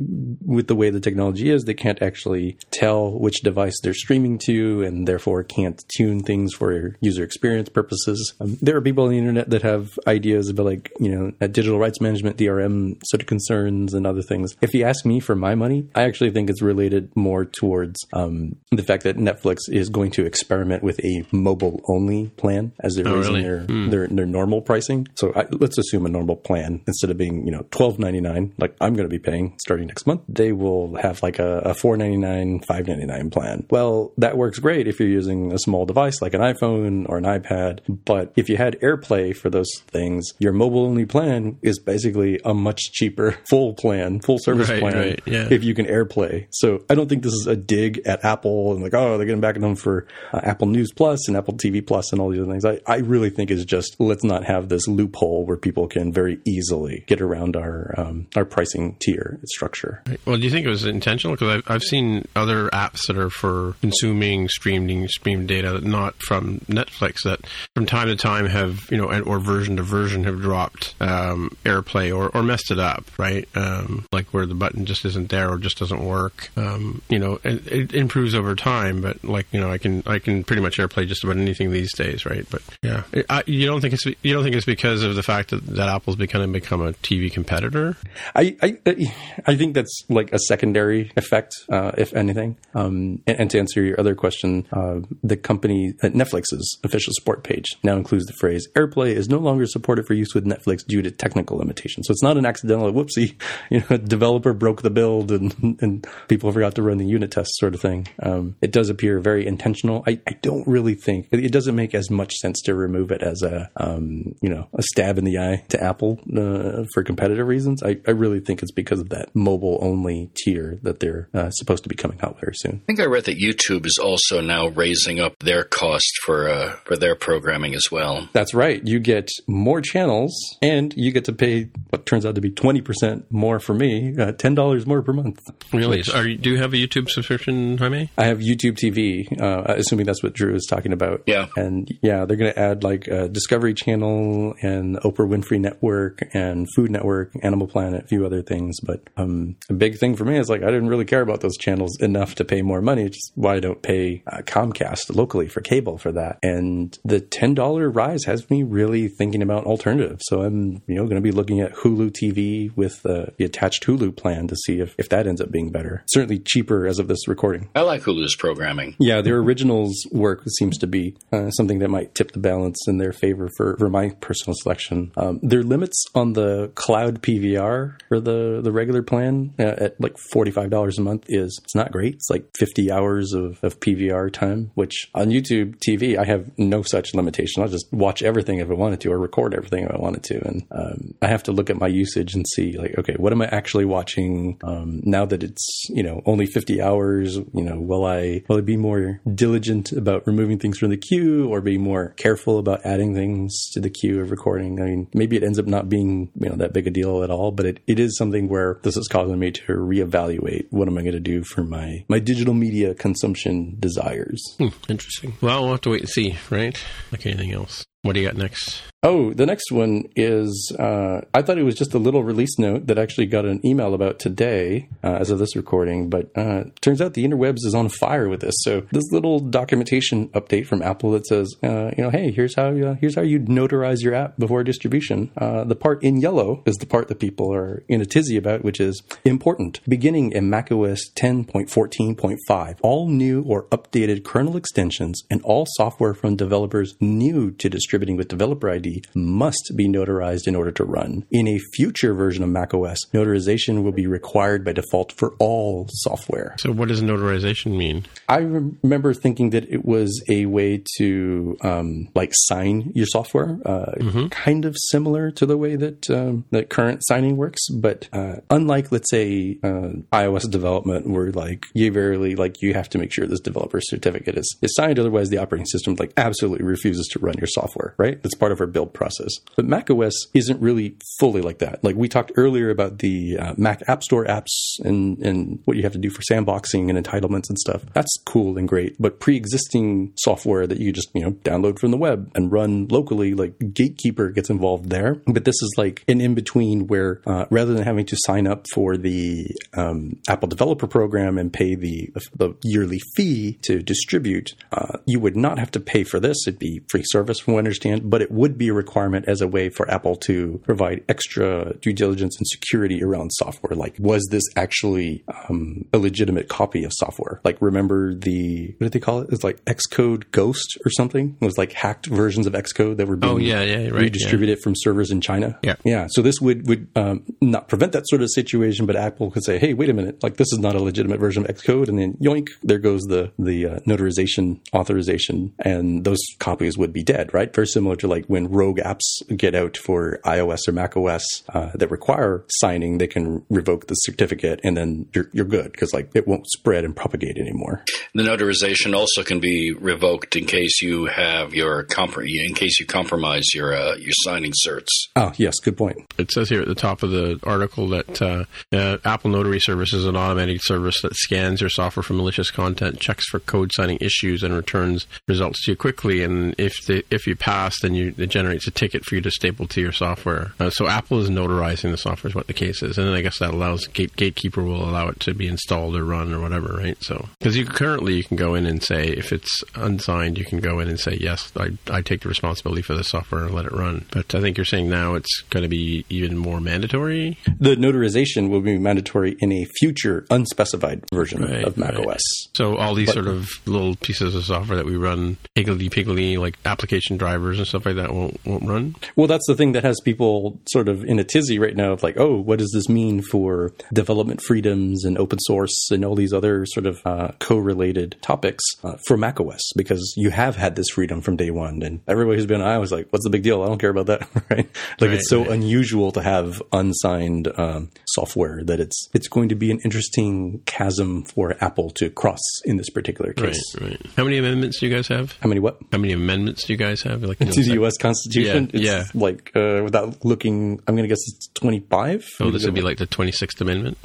with the way the technology is, they can't actually tell which device they're streaming to and therefore can't tune things for user experience purposes. Um, there are people on the internet that have ideas about like, you know, digital rights management, D R M sort of concerns and other things. If you ask me for my money, I actually think it's related more towards um, the fact that Netflix is going to experiment with a mobile-only plan as they're oh, raising really? their, mm. their their normal pricing. So I, let's assume a normal plan, instead of being, you know, twelve ninety-nine, like I'm going to be paying starting next month, they will have like a, a four ninety-nine, five ninety-nine plan. Well, that works great if you're using a small device like an iPhone or an iPad, but if you had AirPlay for those things, your mobile-only plan is basically a much cheaper full plan, full service right, plan, right, yeah. if you can AirPlay. So I don't think this is a dig at Apple and like, oh, they're getting back at them for uh, Apple News Plus and Apple T V Plus and all these other things. I, I really think it's just, let's not have this loophole where people can very easily get around our um, our pricing tier structure. Right. Well, do you think it was intentional? Because I've, I've seen other apps that are for consuming streaming stream data, not from Netflix, that from time to time have, you know, or version to version have dropped um, AirPlay or, or messed it up, right? Um, like where the button just isn't there or just doesn't work. Um, you know, it, it improves over time, but like, you know, I can I can pretty much AirPlay just about anything these days, right? But yeah, I, you don't think it's you don't think it's because of the fact that, that Apple's become become a T V competitor? I I, I think that's like a secondary effect, uh, if anything. Um, and, and to answer your other question, uh, the company uh, Netflix's official support page now includes the phrase "AirPlay is no longer supported for use with Netflix due to technical limitations." So it's not an accidental whoopsie. be, you know, a developer broke the build and, and people forgot to run the unit test sort of thing. Um, it does appear very intentional. I, I don't really think it, it doesn't make as much sense to remove it as a, um, you know, a stab in the eye to Apple uh, for competitive reasons. I, I really think it's because of that mobile only tier that they're uh, supposed to be coming out very soon. I think I read that YouTube is also now raising up their cost for uh, for their programming as well. That's right. You get more channels and you get to pay what turns out to be twenty percent more for me, uh, ten dollars more per month. Really? Which, Are you, do you have a YouTube subscription, Jaime? I have YouTube T V, uh, assuming that's what Drew is talking about. Yeah. And yeah, they're going to add like a Discovery Channel and Oprah Winfrey Network and Food Network, Animal Planet, a few other things. But um, a big thing for me is like, I didn't really care about those channels enough to pay more money. Just why I don't pay uh, Comcast locally for cable for that. And the ten dollars rise has me really thinking about alternatives. So I'm, you know, going to be looking at Hulu T V with uh, the attached Hulu plan to see if, if that ends up being better. Certainly cheaper as of this recording. I like Hulu's programming. Yeah, their originals work seems to be uh, something that might tip the balance in their favor for, for my personal selection. Um, their limits on the cloud P V R for the, the regular plan uh, at like forty-five dollars a month is, it's not great. It's like fifty hours of, of P V R time, which on YouTube T V, I have no such limitation. I'll just watch everything if I wanted to or record everything if I wanted to. And um, I have to look at my usage and see like, okay, what am I actually watching um, now that it's, you know, only fifty hours, you know, will I, will I be more diligent about removing things from the queue or be more careful about adding things to the queue of recording? I mean, maybe it ends up not being, you know, that big a deal at all, but it, it is something where this is causing me to reevaluate what am I going to do for my, my digital media consumption desires. Hmm, interesting. Well, we'll have to wait and see, right? Like anything else. What do you got next? Oh, the next one is, uh, I thought it was just a little release note that I actually got an email about today uh, as of this recording, but uh, turns out the interwebs is on fire with this. So this little documentation update from Apple that says, uh, you know, hey, here's how uh, here's how you notarize your app before distribution. Uh, the part in yellow is the part that people are in a tizzy about, which is important. Beginning in macOS ten point fourteen point five, all new or updated kernel extensions and all software from developers new to distribution Contributing with developer I D must be notarized in order to run. In a future version of macOS, notarization will be required by default for all software. So what does notarization mean? I remember thinking that it was a way to um, like sign your software, uh, mm-hmm. kind of similar to the way that, um, that current signing works. But uh, unlike, let's say, uh, iOS development, where like you barely, like you have to make sure this developer certificate is, is signed, otherwise the operating system like absolutely refuses to run your software. Right? That's part of our build process. But macOS isn't really fully like that. Like we talked earlier about the uh, Mac App Store apps and, and what you have to do for sandboxing and entitlements and stuff. That's cool and great. But pre-existing software that you just, you know, download from the web and run locally, like Gatekeeper gets involved there. But this is like an in-between where uh, rather than having to sign up for the um, Apple Developer Program and pay the, the yearly fee to distribute, uh, you would not have to pay for this. It'd be free service from understand, but it would be a requirement as a way for Apple to provide extra due diligence and security around software. Like, was this actually um, a legitimate copy of software? Like, remember the, what did they call it? It's like Xcode Ghost or something. It was like hacked versions of Xcode that were being oh, yeah, yeah, right, redistributed yeah. from servers in China. Yeah. Yeah. So this would, would um, not prevent that sort of situation, but Apple could say, hey, wait a minute, like this is not a legitimate version of Xcode. And then yoink, there goes the, the uh, notarization authorization. And those copies would be dead, right? Very similar to like when rogue apps get out for iOS or macOS uh, that require signing, they can revoke the certificate and then you're, you're good because like it won't spread and propagate anymore. The notarization also can be revoked in case you have your comp- in case you compromise your uh, your signing certs. Oh yes, good point. It says here at the top of the article that uh, uh, Apple Notary Service is an automated service that scans your software for malicious content, checks for code signing issues, and returns results to you quickly. And if the if you pass, then you, it generates a ticket for you to staple to your software. Uh, so Apple is notarizing the software is what the case is. And then I guess that allows, gate, Gatekeeper will allow it to be installed or run or whatever, right? So, because you currently you can go in and say, if it's unsigned, you can go in and say, yes, I, I take the responsibility for the software and let it run. But I think you're saying now it's going to be even more mandatory? The notarization will be mandatory in a future unspecified version right, of macOS. Right. So all these but, sort of little pieces of software that we run higgledy-piggledy, like application drivers, drivers and stuff like that won't won't run? Well, that's the thing that has people sort of in a tizzy right now of like, oh, what does this mean for development freedoms and open source and all these other sort of uh, co-related topics uh, for macOS? Because you have had this freedom from day one, and everybody who's been on iOS is like, what's the big deal? I don't care about that, right? Like, right, it's so right. unusual to have unsigned um, software that it's it's going to be an interesting chasm for Apple to cross in this particular case. Right, right. How many amendments do you guys have? How many what? How many amendments do you guys have? Like, you know, to the U S Constitution? Yeah. It's yeah. like, uh, without looking, I'm going to guess it's twenty-five. Oh, this would be like the twenty-sixth Amendment.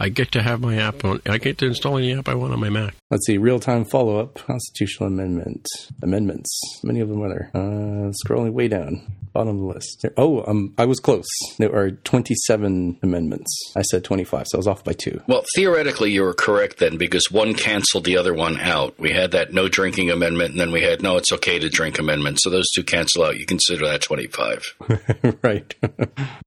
I get to have my app on, I get to install any app I want on my Mac. Let's see, real-time follow-up, constitutional amendment, amendments. Many of them are there. Uh, scrolling way down, bottom of the list. Oh, um, I was close. There are twenty-seven amendments. I said twenty-five, so I was off by two. Well, theoretically, you were correct then, because one canceled the other one out. We had that no drinking amendment, and then we had no, it's okay to drink amendment. So those two cancel out. You consider that twenty-five. Right.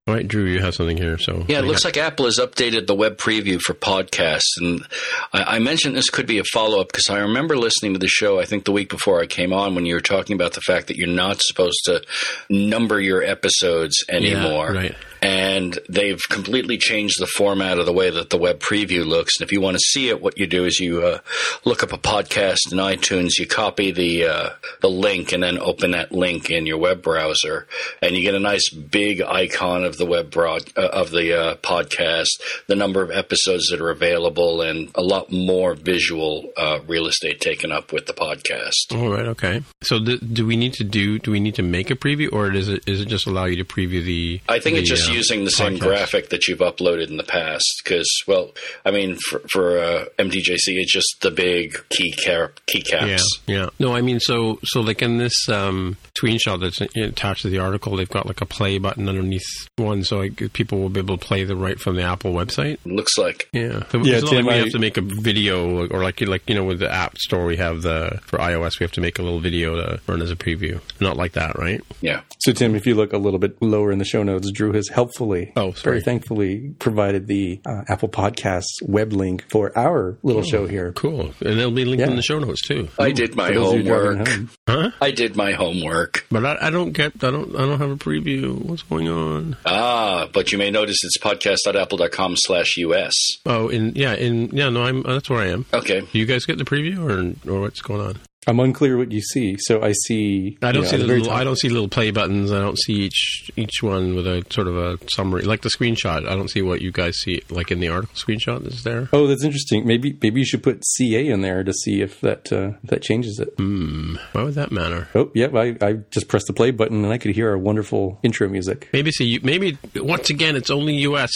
All right, Drew, you have something here. So yeah, it looks got? like Apple has updated the web preview for podcasts. And I, I mentioned this could be a follow-up because I remember listening to the show, I think the week before I came on, when you were talking about the fact that you're not supposed to number your episodes anymore. Yeah, right. And they've completely changed the format of the way that the web preview looks. And if you want to see it, what you do is you uh, look up a podcast in iTunes, you copy the uh, the link, and then open that link in your web browser, and you get a nice big icon of the web broad, uh, of the uh, podcast, the number of episodes that are available, and a lot more visual uh, real estate taken up with the podcast. All right, okay. So th- do we need to do? Do we need to make a preview, or does it is it just allow you to preview the? I think the, it just. Uh, using the same podcast. Graphic that you've uploaded in the past because, well, I mean, for, for uh, M D J C, it's just the big key ca- keycaps. Yeah, yeah. No, I mean, so, so like in this um, screenshot that's attached to the article, they've got like a play button underneath one, so like, people will be able to play the right from the Apple website. Looks like. Yeah. So yeah, it's not like we I, have to make a video or like, like, you know, with the App Store, we have the, for iOS, we have to make a little video to run as a preview. Not like that, right? Yeah. So, Tim, if you look a little bit lower in the show notes, Drew has helped. Helpfully, oh, sorry. very thankfully, provided the uh, Apple Podcasts web link for our little oh, show here. Cool. And it'll be linked yeah. in the show notes, too. I Ooh, did my homework. Huh? I did my homework. But I, I don't get, I don't, I don't have a preview. What's going on? Ah, but you may notice it's podcast.apple.com slash US. Oh, and yeah, and yeah, no, I'm, that's where I am. Okay. Do you guys get the preview or, or what's going on? I'm unclear what you see, so I see. I don't you know, see the little. I don't see little play buttons. I don't see each each one with a sort of a summary, like the screenshot. I don't see what you guys see, like in the article screenshot that's there. Oh, that's interesting. Maybe maybe you should put C A in there to see if that uh, if that changes it. Hmm. Why would that matter? Oh, yeah. I, I just pressed the play button and I could hear our wonderful intro music. Maybe see. Maybe once again, it's only U S.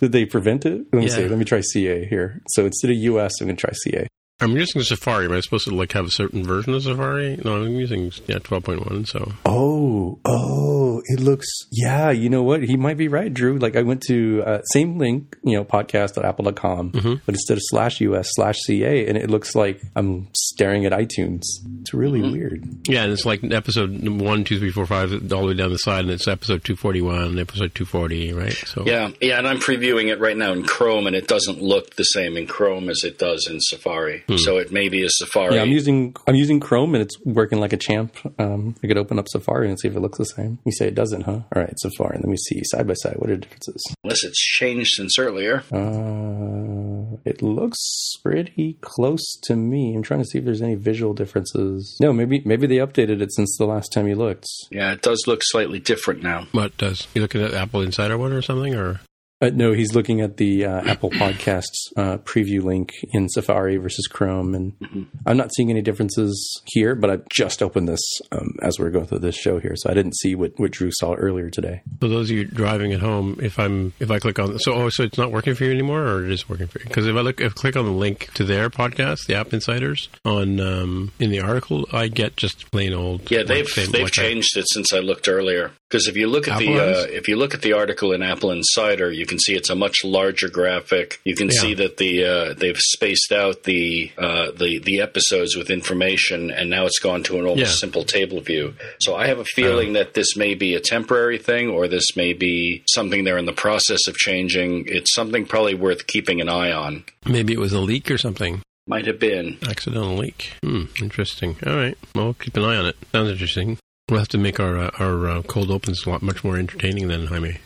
Did they prevent it? Let me yeah. see. Let me try C A here. So instead of U S, I'm going to try C A. I'm using Safari. Am I supposed to like have a certain version of Safari? No, I'm using yeah twelve point one. So oh oh, it looks yeah. You know what? He might be right, Drew. Like I went to uh, same link, you know, podcast dot apple dot com, mm-hmm. but instead of slash us slash ca, and it looks like I'm staring at iTunes. It's really mm-hmm. weird. Yeah, and it's like episode one, two, three, four, five, all the way down the side, and it's episode two forty one, episode two forty, right? So yeah, yeah, and I'm previewing it right now in Chrome, and it doesn't look the same in Chrome as it does in Safari. Hmm. So it may be a Safari. Yeah, I'm using I'm using Chrome, and it's working like a champ. Um, I could open up Safari and see if it looks the same. You say it doesn't, huh? All right, Safari. And let me see side by side what are the differences. Unless it's changed since earlier. Uh, it looks pretty close to me. I'm trying to see if there's any visual differences. No, maybe maybe they updated it since the last time you looked. Yeah, it does look slightly different now. What does? You looking at Apple Insider one or something, or? Uh, no, he's looking at the uh, Apple Podcasts uh, preview link in Safari versus Chrome, and mm-hmm. I'm not seeing any differences here, but I've just opened this um, as we're going through this show here, so I didn't see what, what Drew saw earlier today. For those of you driving at home, if I'm if I click on so oh so it's not working for you anymore, or it is working for you? Because if I look if I click on the link to their podcast, the App Insiders on um, in the article, I get just plain old yeah they've thing, they've like changed that. It since I looked earlier. Because if you look at Apple the uh, if you look at the article in Apple Insider, you can see it's a much larger graphic. You can yeah. see that the uh, they've spaced out the uh, the the episodes with information, and now it's gone to an almost yeah. simple table view. So I have a feeling um, that this may be a temporary thing, or this may be something they're in the process of changing. It's something probably worth keeping an eye on. Maybe it was a leak or something. might have been. Accidental leak. Hmm, interesting. All right. Well, keep an eye on it. Sounds interesting. We'll have to make our uh, our uh, cold opens a lot much more entertaining than Jaime.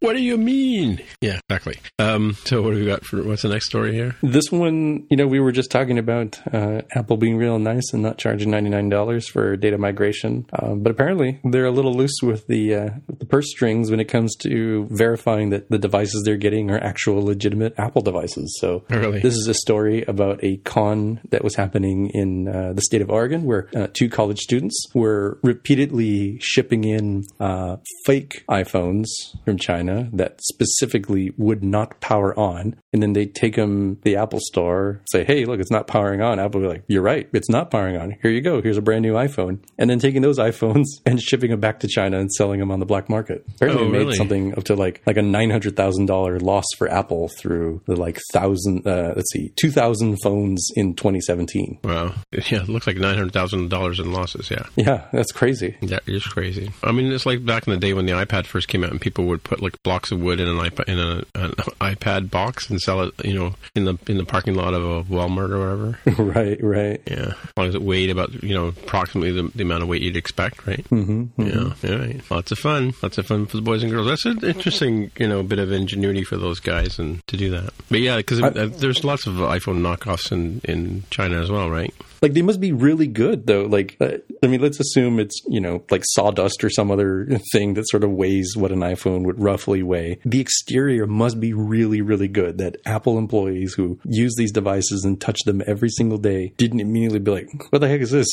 What do you mean? Yeah, exactly. Um, so what have we got for, what's the next story here? This one, you know, we were just talking about uh, Apple being real nice and not charging ninety-nine dollars for data migration. Um, but apparently they're a little loose with the, uh, with the purse strings when it comes to verifying that the devices they're getting are actual legitimate Apple devices. So really? This is a story about a con that was happening in uh, the state of Oregon where uh, two college students were repeatedly shipping in uh, fake iPhones from China that specifically would not power on. And then they take them to the Apple store, say, hey, look, it's not powering on. Apple will be like, you're right. It's not powering on. Here you go. Here's a brand new iPhone. And then taking those iPhones and shipping them back to China and selling them on the black market. Apparently oh, made really? something up to like like a nine hundred thousand dollars loss for Apple through the like thousand, uh, let's see, two thousand phones in twenty seventeen. Wow. Yeah, it looks like nine hundred thousand dollars in losses. Yeah. Yeah, that's crazy. That is crazy. I mean, it's like back in the day when the iPad first came out and people would put like blocks of wood in an iPad in a, an iPad box and sell it, you know, in the in the parking lot of a Walmart or whatever. Right, right. Yeah. As long as it weighed about, you know, approximately the, the amount of weight you'd expect, right? Mm-hmm, mm-hmm. Yeah. All right. Lots of fun. Lots of fun for the boys and girls. That's an interesting, you know, bit of ingenuity for those guys and to do that. But yeah, because there's lots of iPhone knockoffs in, in China as well, right? Like, they must be really good, though. Like, I mean, let's assume it's, you know, like sawdust or some other thing that sort of weighs what an iPhone would roughly weigh. The exterior must be really, really good that Apple employees who use these devices and touch them every single day didn't immediately be like, what the heck is this?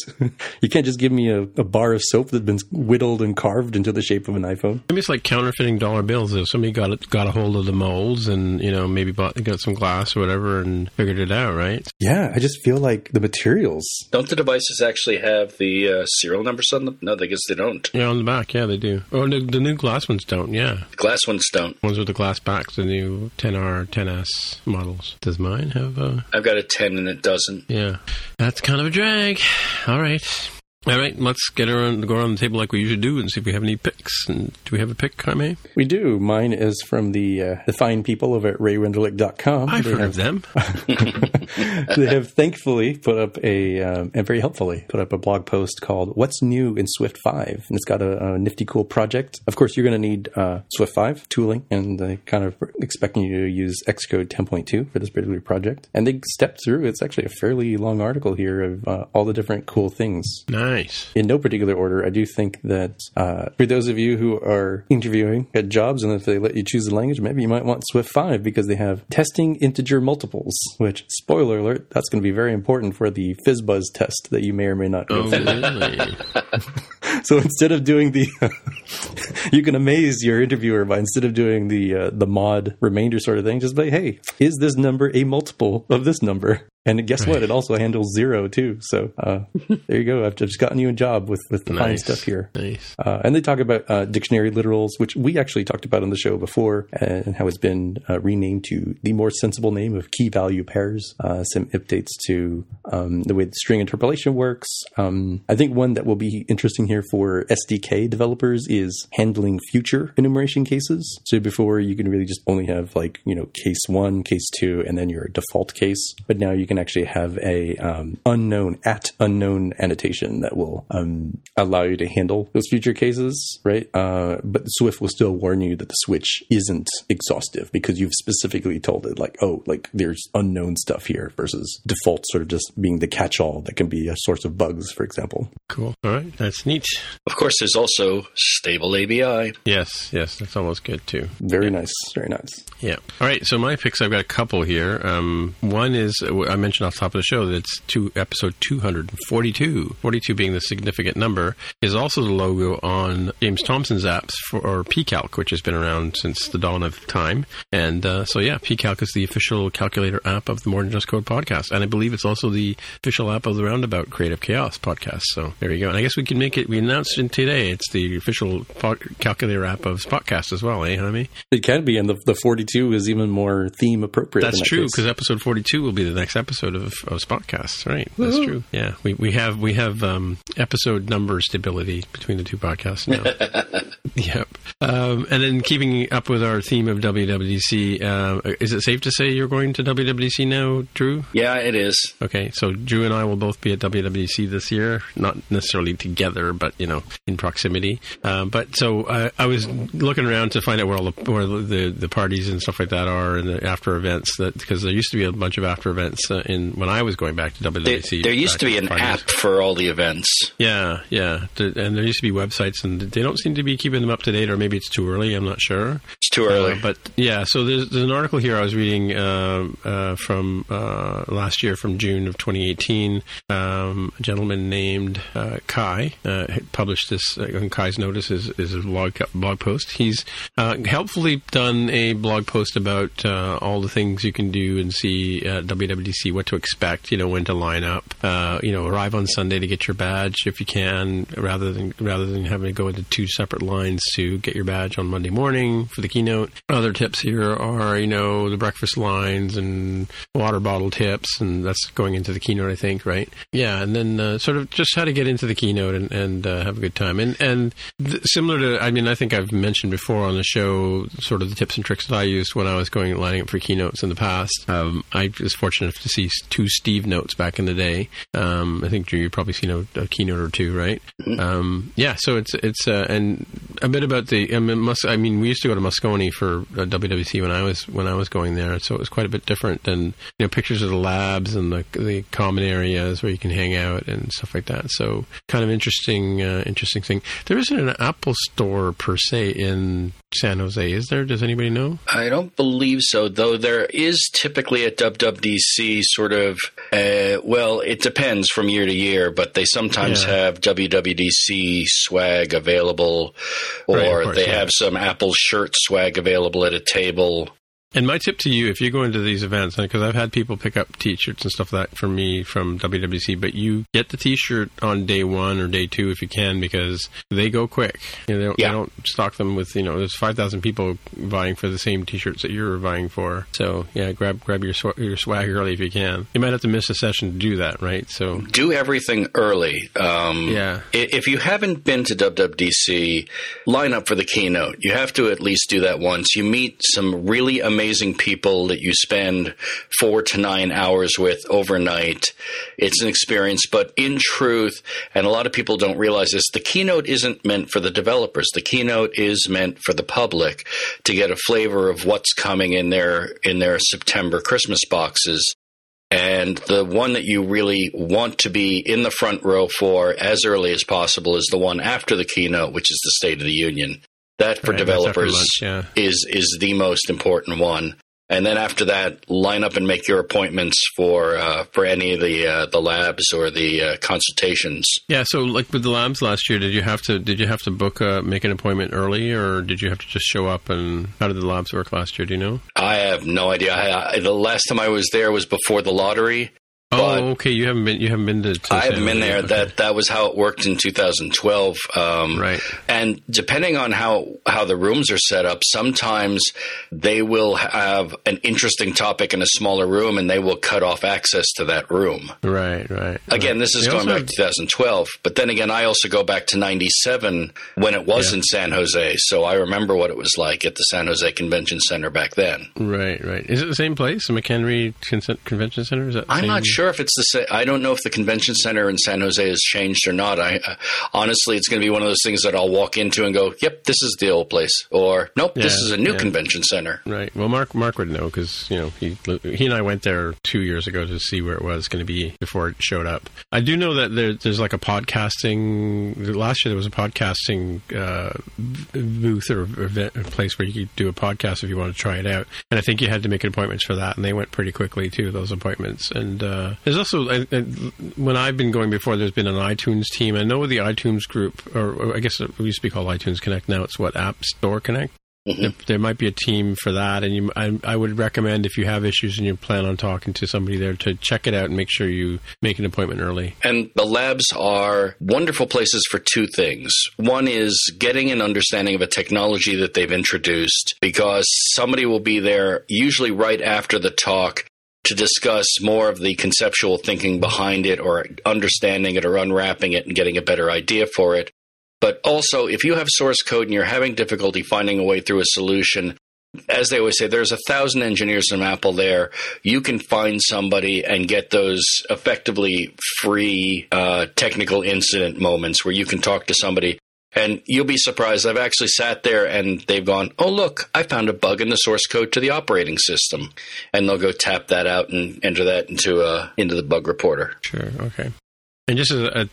You can't just give me a, a bar of soap that's been whittled and carved into the shape of an iPhone. Maybe it's like counterfeiting dollar bills. Though. Somebody got it, got a hold of the molds and, you know, maybe bought got some glass or whatever and figured it out, right? Yeah, I just feel like the materials. Don't the devices actually have the uh, serial numbers on them? No, I guess they don't. Yeah, on the back. Yeah, they do. Oh, the, the new glass ones don't, yeah. The glass ones don't. Ones with the glass backs, the new ten R, ten S models. Does mine have a... I've got a ten and it doesn't. Yeah. That's kind of a drag. All right. All right, let's get around, go around the table like we usually do and see if we have any picks. And do we have a pick, Jaime? We do. Mine is from the uh, the fine people over at ray wenderlich dot com. I've they heard have, of them. They have thankfully put up a, um, and very helpfully, put up a blog post called What's New in Swift five. And it's got a, a nifty cool project. Of course, you're going to need uh, Swift five tooling, and they kind of expecting you to use Xcode ten point two for this particular project. And they stepped through, it's actually a fairly long article here of uh, all the different cool things. Nice. Nice. In no particular order, I do think that uh, for those of you who are interviewing at jobs, and if they let you choose the language, maybe you might want Swift five because they have testing integer multiples, which, spoiler alert, that's going to be very important for the FizzBuzz test that you may or may not go oh, through. Really? So instead of doing the, you can amaze your interviewer by instead of doing the uh, the mod remainder sort of thing, just like, hey, is this number a multiple of this number? And guess right. what? It also handles zero too. So uh, there you go. I've just gotten you a job with, with the nice. fine stuff here. Nice. Uh, and they talk about uh, dictionary literals, which we actually talked about on the show before, and how it's been uh, renamed to the more sensible name of key value pairs. Uh, some updates to um, the way the string interpolation works. Um, I think one that will be interesting here for S D K developers is handling future enumeration cases. So before you can really just only have like, you know, case one, case two, and then your default case. But now you can actually have a um, unknown at unknown annotation that will um, allow you to handle those future cases, right? Uh, but Swift will still warn you that the switch isn't exhaustive because you've specifically told it like, oh, like there's unknown stuff here versus default sort of just being the catch-all that can be a source of bugs, for example. Cool. All right. That's neat. Of course, there's also stable A B I. Yes. Yes. That's almost good too. Very yeah. nice. Very nice. Yeah. All right. So my picks, I've got a couple here. Um, one is... I'm mentioned off the top of the show that it's two, episode two forty-two, forty-two being the significant number, is also the logo on James Thompson's apps for or PCalc, which has been around since the dawn of time. And uh, so, yeah, PCalc is the official calculator app of the More Than Just Code podcast. And I believe it's also the official app of the Roundabout Creative Chaos podcast. So there you go. And I guess we can make it, we announced it today, it's the official pod, calculator app of SpotCast as well, eh, Jaime? It can be, and the, the forty-two is even more theme appropriate. That's true, because episode forty-two will be the next episode. episode of, of SpotCast, right? That's Woo-hoo. True. Yeah, we we have we have um, episode number stability between the two podcasts now. Yep. Um, and then keeping up with our theme of W W D C, uh, is it safe to say you're going to W W D C now, Drew? Yeah, it is. Okay, so Drew and I will both be at W W D C this year, not necessarily together, but, you know, in proximity. Um, but so uh, I was looking around to find out where all the, where the, the parties and stuff like that are and the after events, that because there used to be a bunch of after events uh, in when I was going back to W W D C. There, there used to be an parties. app for all the events. Yeah, yeah. And there used to be websites, and they don't seem to be keeping them up to date, or maybe it's too early. I'm not sure. It's too early. Uh, but yeah, so there's, there's an article here I was reading uh, uh, from uh, last year, from June of twenty eighteen. Um, a gentleman named uh, Kai uh, published this, uh, and Kai's notice is, is a blog, blog post. He's uh, helpfully done a blog post about uh, all the things you can do and see at W W D C, what to expect, you know, when to line up, uh, you know, arrive on Sunday to get your badge if you can, rather than rather than having to go into two separate lines to get your badge on Monday morning for the keynote. Other tips here are, you know, the breakfast lines and water bottle tips, and that's going into the keynote, I think, right? Yeah, and then uh, sort of just how to get into the keynote and, and uh, have a good time. And, and th- similar to, I mean, I think I've mentioned before on the show sort of the tips and tricks that I used when I was going lining up for keynotes in the past. Um, I was fortunate enough to see two Steve notes back in the day. Um, I think, Drew, you've probably seen a, a keynote or two, right? Um, yeah, so it's, it's uh, and... A bit about the, I mean, Mus- I mean, we used to go to Moscone for uh, W W D C when I was when I was going there, so it was quite a bit different than, you know, pictures of the labs and the the common areas where you can hang out and stuff like that. So kind of interesting, uh, interesting thing. There isn't an Apple Store per se in San Jose, is there? Does anybody know? I don't believe so, though. There is typically at W W D C sort of, uh, well, it depends from year to year, but they sometimes yeah. have W W D C swag available. Or right, course, they yeah. have some Apple shirt swag available at a table. And my tip to you, if you go into these events, because I've had people pick up T-shirts and stuff like that for me from W W D C, but you get the T-shirt on day one or day two if you can, because they go quick. You know, they, don't, yeah. they don't stock them with, you know, there's five thousand people vying for the same T-shirts that you're vying for. So, yeah, grab grab your, sw- your swag early if you can. You might have to miss a session to do that, right? So do everything early. Um, yeah. If you haven't been to W W D C, line up for the keynote. You have to at least do that once. You meet some really amazing... amazing people that you spend four to nine hours with overnight. It's an experience, but in truth, and a lot of people don't realize this, the keynote isn't meant for the developers. The keynote is meant for the public to get a flavor of what's coming in their in their September Christmas boxes. And the one that you really want to be in the front row for as early as possible is the one after the keynote, which is the State of the Union. That, for right, developers, lunch, yeah. is is the most important one. And then after that, line up and make your appointments for uh, for any of the uh, the labs or the uh, consultations. Yeah. So, like with the labs last year, did you have to did you have to book a, make an appointment early, or did you have to just show up? And how did the labs work last year? Do you know? I have no idea. I, I, the last time I was there was before the lottery. But oh, okay. You haven't been. You haven't been to. to I haven't been there. Okay. That that was how it worked in two thousand twelve. Um, right. And depending on how, how the rooms are set up, sometimes they will have an interesting topic in a smaller room, and they will cut off access to that room. Right. Right. Again, this is they going back have... to two thousand twelve. But then again, I also go back to ninety-seven when it was yeah. in San Jose. So I remember what it was like at the San Jose Convention Center back then. Right. Right. Is it the same place, the McHenry Convention Center? Is that? The I'm same? not sure. If it's the same, I don't know if the convention center in San Jose has changed or not. I uh, honestly, it's going to be one of those things that I'll walk into and go, "Yep, this is the old place," or "Nope, yeah, this is a new yeah. convention center." Right. Well, Mark Mark would know because you know he he and I went there two years ago to see where it was going to be before it showed up. I do know that there, there's like a podcasting. Last year there was a podcasting uh, booth or event, a place where you could do a podcast if you want to try it out, and I think you had to make appointments for that, and they went pretty quickly too, those appointments. And uh, there's also, I, I, when I've been going before, there's been an iTunes team. I know the iTunes group, or I guess it used to be called iTunes Connect. Now it's what, App Store Connect? Mm-hmm. There, there might be a team for that, and you, I, I would recommend if you have issues and you plan on talking to somebody there to check it out and make sure you make an appointment early. And the labs are wonderful places for two things. One is getting an understanding of a technology that they've introduced, because somebody will be there usually right after the talk to discuss more of the conceptual thinking behind it or understanding it or unwrapping it and getting a better idea for it. But also, if you have source code and you're having difficulty finding a way through a solution, as they always say, there's a thousand engineers from Apple there. You can find somebody and get those effectively free uh, technical incident moments where you can talk to somebody. And you'll be surprised. I've actually sat there and they've gone, oh, look, I found a bug in the source code to the operating system. And they'll go tap that out and enter that into uh, into the bug reporter. Sure. Okay. And just as a, I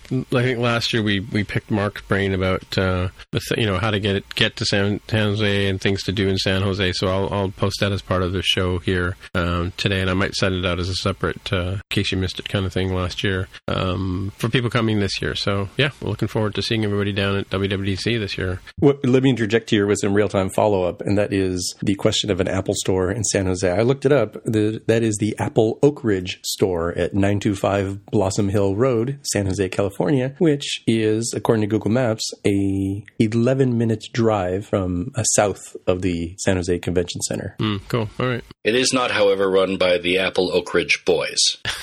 think last year we, we picked Mark's brain about uh, you know how to get it, get to San, San Jose and things to do in San Jose. So I'll I'll post that as part of the show here um, today, and I might send it out as a separate uh, in case you missed it kind of thing last year um, for people coming this year. So yeah, we're looking forward to seeing everybody down at W W D C this year. Well, let me interject here with some real time follow up, and that is the question of an Apple store in San Jose. I looked it up. The, that is the Apple Oak Ridge store at nine two five Blossom Hill Road, San Jose, California, which is, according to Google Maps, a eleven minute drive from uh, south of the San Jose Convention Center. Mm, cool. All right. It is not, however, run by the Apple Oak Ridge Boys.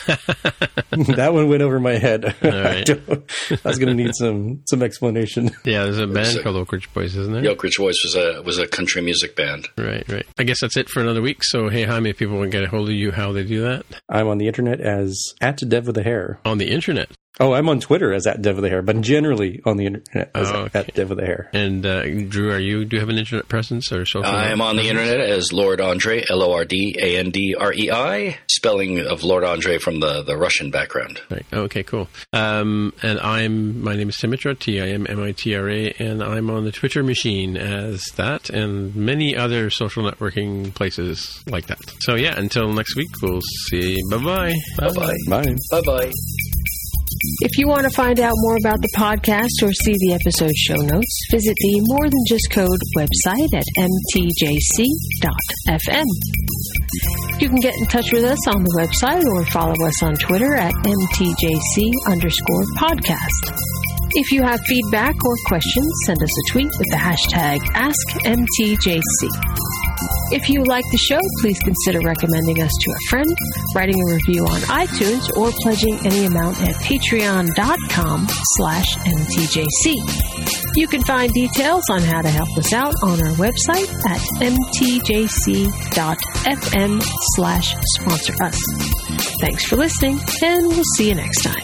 That one went over my head. All right. I, I was going to need some some explanation. Yeah, there's a band a, called Oak Ridge Boys, isn't there? The Oak Ridge Boys was a was a country music band. Right, right. I guess that's it for another week. So, hey, Jaime, if people want to get a hold of you, how they do that? I'm on the internet as at Dev with a Hair. On the internet? Oh, I'm on Twitter as at Dev of the Hair, but generally on the internet as oh, okay. at Dev of the Hair. And uh, Drew, are you do you have an internet presence or social? I am on the internet as Lord Andre, L O R D A N D R E I, spelling of Lord Andre from the, the Russian background. Right. Okay, cool. Um, and I'm my name is Timitra, T I M M I T R A, and I'm on the Twitter machine as that, and many other social networking places like that. So yeah, until next week, we'll see. Bye-bye. Bye-bye. Bye. Bye-bye. If you want to find out more about the podcast or see the episode show notes, visit the More Than Just Code website at m t j c dot f m. You can get in touch with us on the website or follow us on Twitter at mtjc underscore podcast. If you have feedback or questions, send us a tweet with the hashtag Ask M T J C. If you like the show, please consider recommending us to a friend, writing a review on iTunes, or pledging any amount at patreon.com slash mtjc. You can find details on how to help us out on our website at mtjc.fm slash sponsor us. Thanks for listening, and we'll see you next time.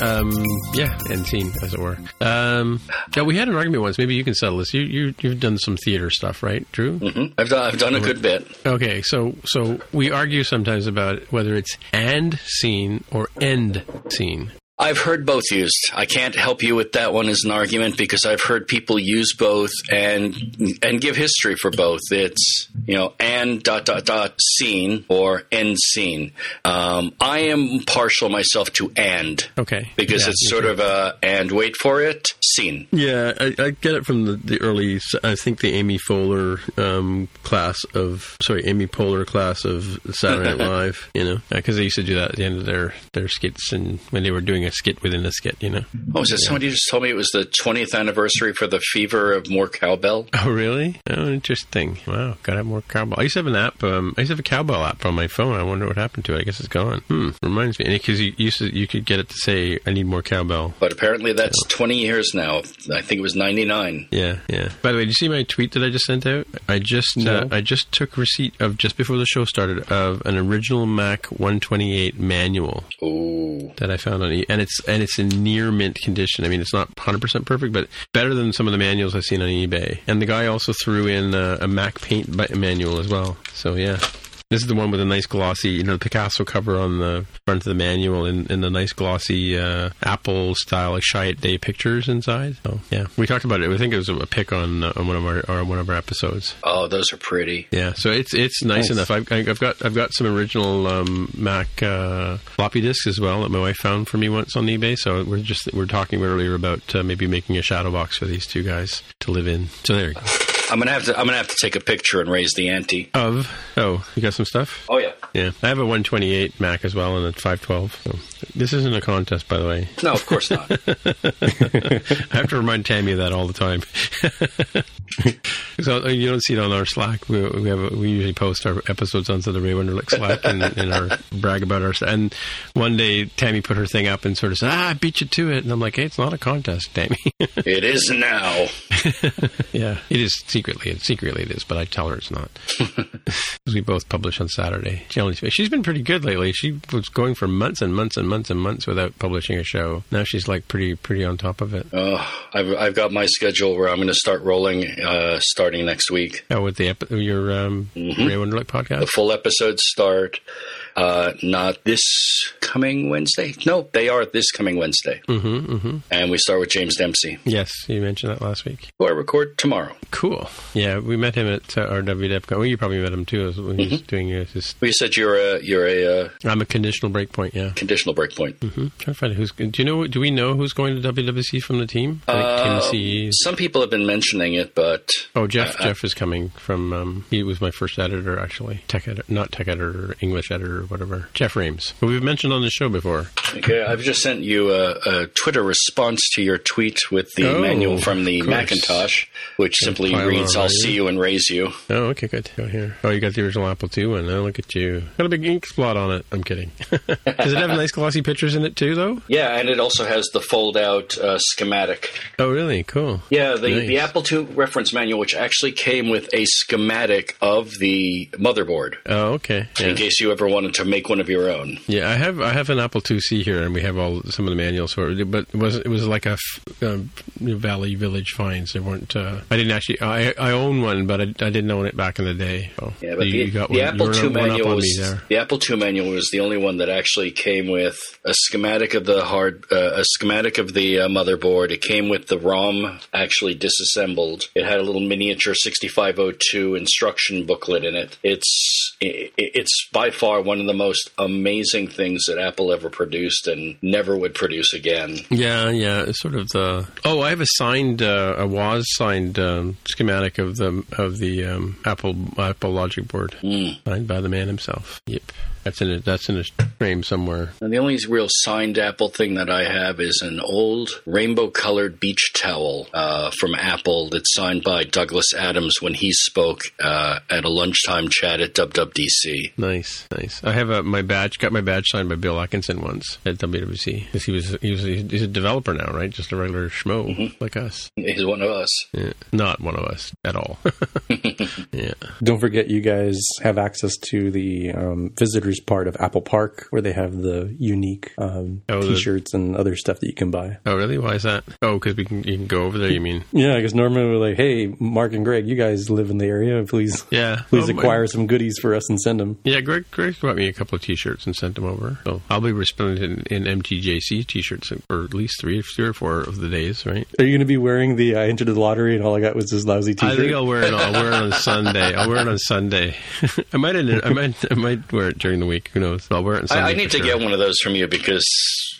Um, yeah, and scene, as it were. Um, yeah, we had an argument once. Maybe you can settle this. You, you, you've done some theater stuff, right, Drew? Mm-hmm. I've done, I've done a good bit. Okay, so so we argue sometimes about whether it's and scene or end scene. I've heard both used. I can't help you with that one as an argument because I've heard people use both and and give history for both. It's, you know, and dot, dot, dot, scene or end scene. Um, I am partial myself to and. Okay. Because yeah, it's sort too. of a, and wait for it, scene. Yeah, I, I get it from the, the early, I think the Amy Poehler um, class of, sorry, Amy Poehler class of Saturday Night Live, you know, because they used to do that at the end of their, their skits and when they were doing a skit within a skit, you know. Oh, is it yeah. somebody just told me it was the twentieth anniversary for the fever of more cowbell? Oh, really? Oh, interesting. Wow, gotta have more cowbell. I used to have an app. Um, I used to have a cowbell app on my phone. I wonder what happened to it. I guess it's gone. Hmm. Reminds me. Because you used to, you could get it to say, "I need more cowbell." But apparently, that's so. twenty years now. I think it was ninety-nine. Yeah, yeah. By the way, did you see my tweet that I just sent out? I just, no. uh, I just took receipt of just before the show started of an original Mac one twenty-eight manual. Ooh. That I found on eBay. And it's and it's in near mint condition. I mean, it's not one hundred percent perfect, but better than some of the manuals I've seen on eBay. And the guy also threw in a, a Mac Paint manual as well. So, yeah. This is the one with a nice glossy, you know, Picasso cover on the front of the manual, and, and the nice glossy uh, Apple-style, like Chiat Day pictures inside. So yeah, we talked about it. I think it was a pick on, uh, on one of our or one of our episodes. Oh, those are pretty. Yeah, so it's it's nice, nice. enough. I've, I've got I've got some original um, Mac uh, floppy disks as well that my wife found for me once on eBay. So we're just we're talking earlier about uh, maybe making a shadow box for these two guys to live in. So there you go. I'm gonna have to. I'm gonna have to take a picture and raise the ante. Of oh, you got some stuff. Oh yeah, yeah. I have a one twenty-eight Mac as well and a five twelve. So. This isn't a contest, by the way. No, of course not. I have to remind Tammy of that all the time. So you don't see it on our Slack. We, we have a, we usually post our episodes onto the Ray Wenderlich Slack and, and our brag about our. And one day Tammy put her thing up and sort of said, "Ah, I beat you to it," and I'm like, "Hey, it's not a contest, Tammy." It is now. Yeah, it is. Secretly, secretly it is, but I tell her it's not. We both publish on Saturday. She only, she's been pretty good lately. She was going for months and months and months and months without publishing a show. Now she's like pretty, pretty on top of it. Uh, I've, I've got my schedule where I'm going to start rolling uh, starting next week. Oh, with the epi- your um, mm-hmm. Ray Wenderlich podcast? The full episodes start uh, not this coming Wednesday. No, they are this coming Wednesday. Mm-hmm, mm-hmm. And we start with James Dempsey. Yes, you mentioned that last week. Who I record tomorrow. Cool. Yeah, we met him at uh, our W W D C. Well, you probably met him too when he was mm-hmm. doing uh, his. Well, you said you're a you're a. Uh, I'm a conditional breakpoint. Yeah, conditional breakpoint. Mm-hmm. Trying to find who's. Do you know? Do we know who's going to W W D C from the team? Like uh, Tim C. Some people have been mentioning it, but oh, Jeff. Uh, Jeff is coming from. Um, he was my first editor, actually. Tech editor, not tech editor, English editor, whatever. Jeff Rames, who we've mentioned on the show before. Okay, I've just sent you a, a Twitter response to your tweet with the oh, manual from the Macintosh, which yeah, simply. Reads, I'll see you and raise you. Oh, okay, good. Go here. Oh, you got the original Apple two one. Oh, look at you. Got a big ink splot on it. I'm kidding. Does it have nice glossy pictures in it too, though? Yeah, and it also has the fold-out uh, schematic. Oh, really? Cool. Yeah, the, nice. The Apple two reference manual, which actually came with a schematic of the motherboard. Oh, okay. Yeah. In case you ever wanted to make one of your own. Yeah, I have I have an Apple two C here, and we have all some of the manuals for it, but it was, it was like a um, Valley Village finds. They weren't. Uh, I didn't actually... Uh, I, I own one, but I, I didn't own it back in the day. So yeah, but you the, got one. The Apple two manual was the Apple two manual was the only one that actually came with a schematic of the hard, uh, a schematic of the uh, motherboard. It came with the ROM actually disassembled. It had a little miniature sixty-five oh two instruction booklet in it. It's it, it's by far one of the most amazing things that Apple ever produced and never would produce again. Yeah, yeah, it's sort of the oh, I have a signed uh, a W A S signed um, schematic. Schematic of the of the um, Apple Apple logic board, mm. signed by the man himself. Yep, that's in a, that's in a frame somewhere. And the only real signed Apple thing that I have is an old rainbow-colored beach towel uh, from Apple that's signed by Douglas Adams when he spoke uh, at a lunchtime chat at W W D C. Nice, nice. I have a, my badge. Got my badge signed by Bill Atkinson once at W W D C because he was he was he's a developer now, right? Just a regular schmo mm-hmm. like us. He's one of us. Yeah. Not one of us. At all. Yeah. Don't forget, you guys have access to the um, visitors part of Apple Park, where they have the unique um, oh, T-shirts the... and other stuff that you can buy. Oh, really? Why is that? Oh, because we can you can go over there. You mean? Yeah, because normally we're like, hey, Mark and Greg, you guys live in the area. Please, yeah, please well, acquire my... some goodies for us and send them. Yeah, Greg, Greg bought me a couple of T-shirts and sent them over. So I'll be responding in, in M T J C T-shirts for at least three, three or four of the days. Right? Are you going to be wearing the I entered the lottery and all I got was this lousy T-shirt? I think I'll wear it. I'll wear it on Sunday. I'll wear it on Sunday. I might. I might. I might wear it during the week. Who knows? I'll wear it on Sunday. I, I need to sure. get one of those from you because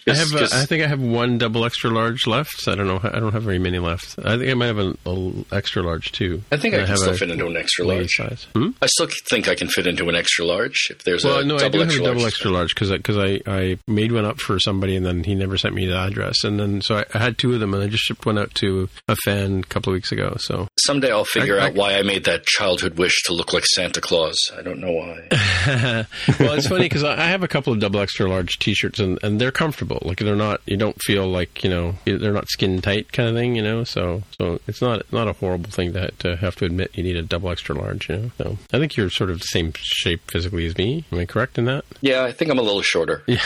I have. A, I think I have one double extra large left. So I don't know. I don't have very many left. I think I might have an extra large too. I think I, I can still fit into an extra large. Size. Hmm? I still think I can fit into an extra large if there's well, a no, double I do extra have a double extra large because because I, I, I made one up for somebody and then he never sent me the address and then so I, I had two of them and I just shipped one out to a fan a couple of weeks ago. So. Someday I'll figure I, I, out why I made that childhood wish to look like Santa Claus. I don't know why. Well, it's funny because I have a couple of double extra large T-shirts and, and they're comfortable. Like they're not, you don't feel like, you know, they're not skin tight kind of thing, you know. So, so it's not not a horrible thing to, to have to admit you need a double extra large. You know. So I think you're sort of the same shape physically as me. Am I correct in that? Yeah, I think I'm a little shorter. Yeah.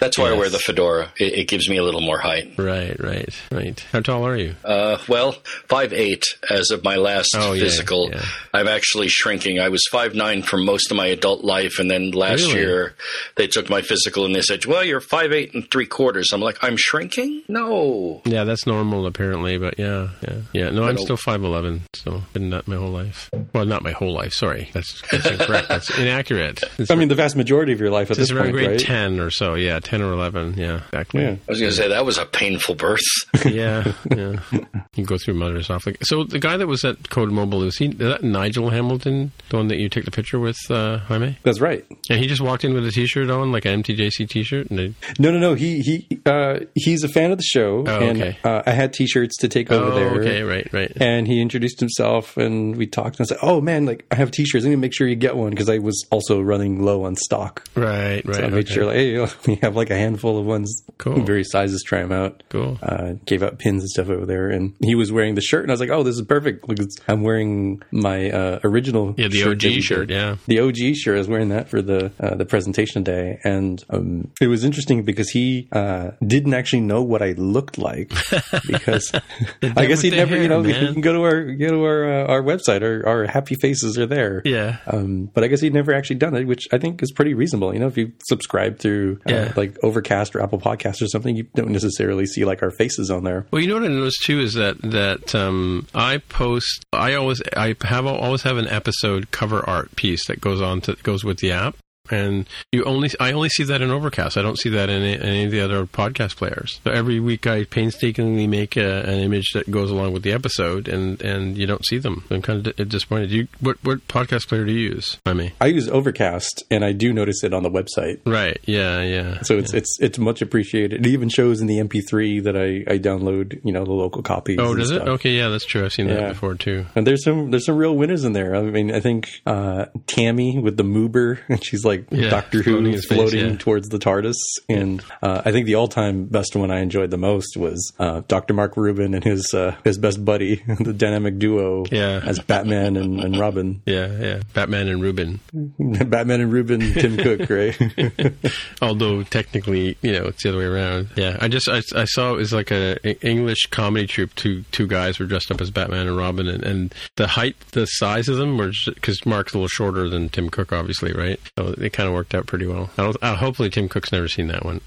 That's That's why yes. I wear the fedora. It, it gives me a little more height. Right, right, right. How tall are you? Uh, well, five eight as of my last oh, physical. Yeah, yeah. I'm actually shrinking. I was five nine for most of my adult life, and then last really? year they took my physical and they said, well, you're five eight and three quarters. I'm like, I'm shrinking? No. Yeah, that's normal apparently, but yeah, yeah. yeah. No, but I'm still five eleven, so been not my whole life. Well, not my whole life, sorry. That's, that's incorrect. That's inaccurate. It's I mean, the vast majority of your life at this point, right? It's around grade ten or so, yeah, ten or eleven, yeah, exactly. Yeah. I was going to say, that was a painful birth. yeah, yeah. You go through mothers off. So the guy that was at Code Mobile, was he, is that Nigel Hamilton, the one that you took the picture with, uh, Jaime? That's right. And he just walked in with a t-shirt on, like an M T J C t-shirt? And they... No, no, no. He he uh, he's a fan of the show, oh, and okay. uh, I had t-shirts to take over oh, there. okay, right, right. And he introduced himself, and we talked, and I said, oh, man, like, I have t-shirts. I'm going to make sure you get one, because I was also running low on stock. Right, right. So I made okay. sure, like, hey, we have, like, a handful of ones, cool. various sizes, try them out. Cool. Uh, gave out pins and stuff over there, and he was wearing the shirt, and I was like, oh, this is perfect. Look, I'm wearing my uh, original Yeah, the shirt O G shirt, yeah. The O G shirt. I was wearing that for the uh, the presentation day, and um, it was interesting because he uh, didn't actually know what I looked like, because I guess he never, hair, you know, man. You can go to our go to our, uh, our website, our, our happy faces are there. Yeah. Um, but I guess he'd never actually done it, which I think is pretty reasonable. You know, if you subscribe through uh, yeah. like Overcast or Apple Podcasts or something, you don't necessarily see like our faces on there. Well, you know what I noticed too is that that um, I post, I always, I have always have an episode cover art piece that goes on to goes with the app. And you only, I only see that in Overcast. I don't see that in any, any of the other podcast players. So every week I painstakingly make a, an image that goes along with the episode, and, and you don't see them. I'm kind of disappointed. You, what what podcast player do you use? I mean, I use Overcast, and I do notice it on the website. Right. Yeah. Yeah. So it's yeah. it's it's much appreciated. It even shows in the M P three that I, I download. You know, the local copies. Oh, does it? Stuff. Okay. Yeah, that's true. I've seen yeah. that before too. And there's some there's some real winners in there. I mean, I think uh, Tammy with the Moober, and she's like. Yeah, Doctor Who is floating face, yeah. towards the TARDIS. And uh, I think the all-time best one I enjoyed the most was uh, Doctor Mark Rubin and his uh, his best buddy, the dynamic duo yeah. as Batman and, and Robin. Yeah, yeah. Batman and Rubin. Batman and Rubin, Tim Cook, right? Although technically, you know, it's the other way around. Yeah. I just, I, I saw it was like a, a English comedy troupe. Two two guys were dressed up as Batman and Robin, and, and the height, the size of them were, because Mark's a little shorter than Tim Cook, obviously, right? So it kind of worked out pretty well. I don't, I, hopefully Tim Cook's never seen that one.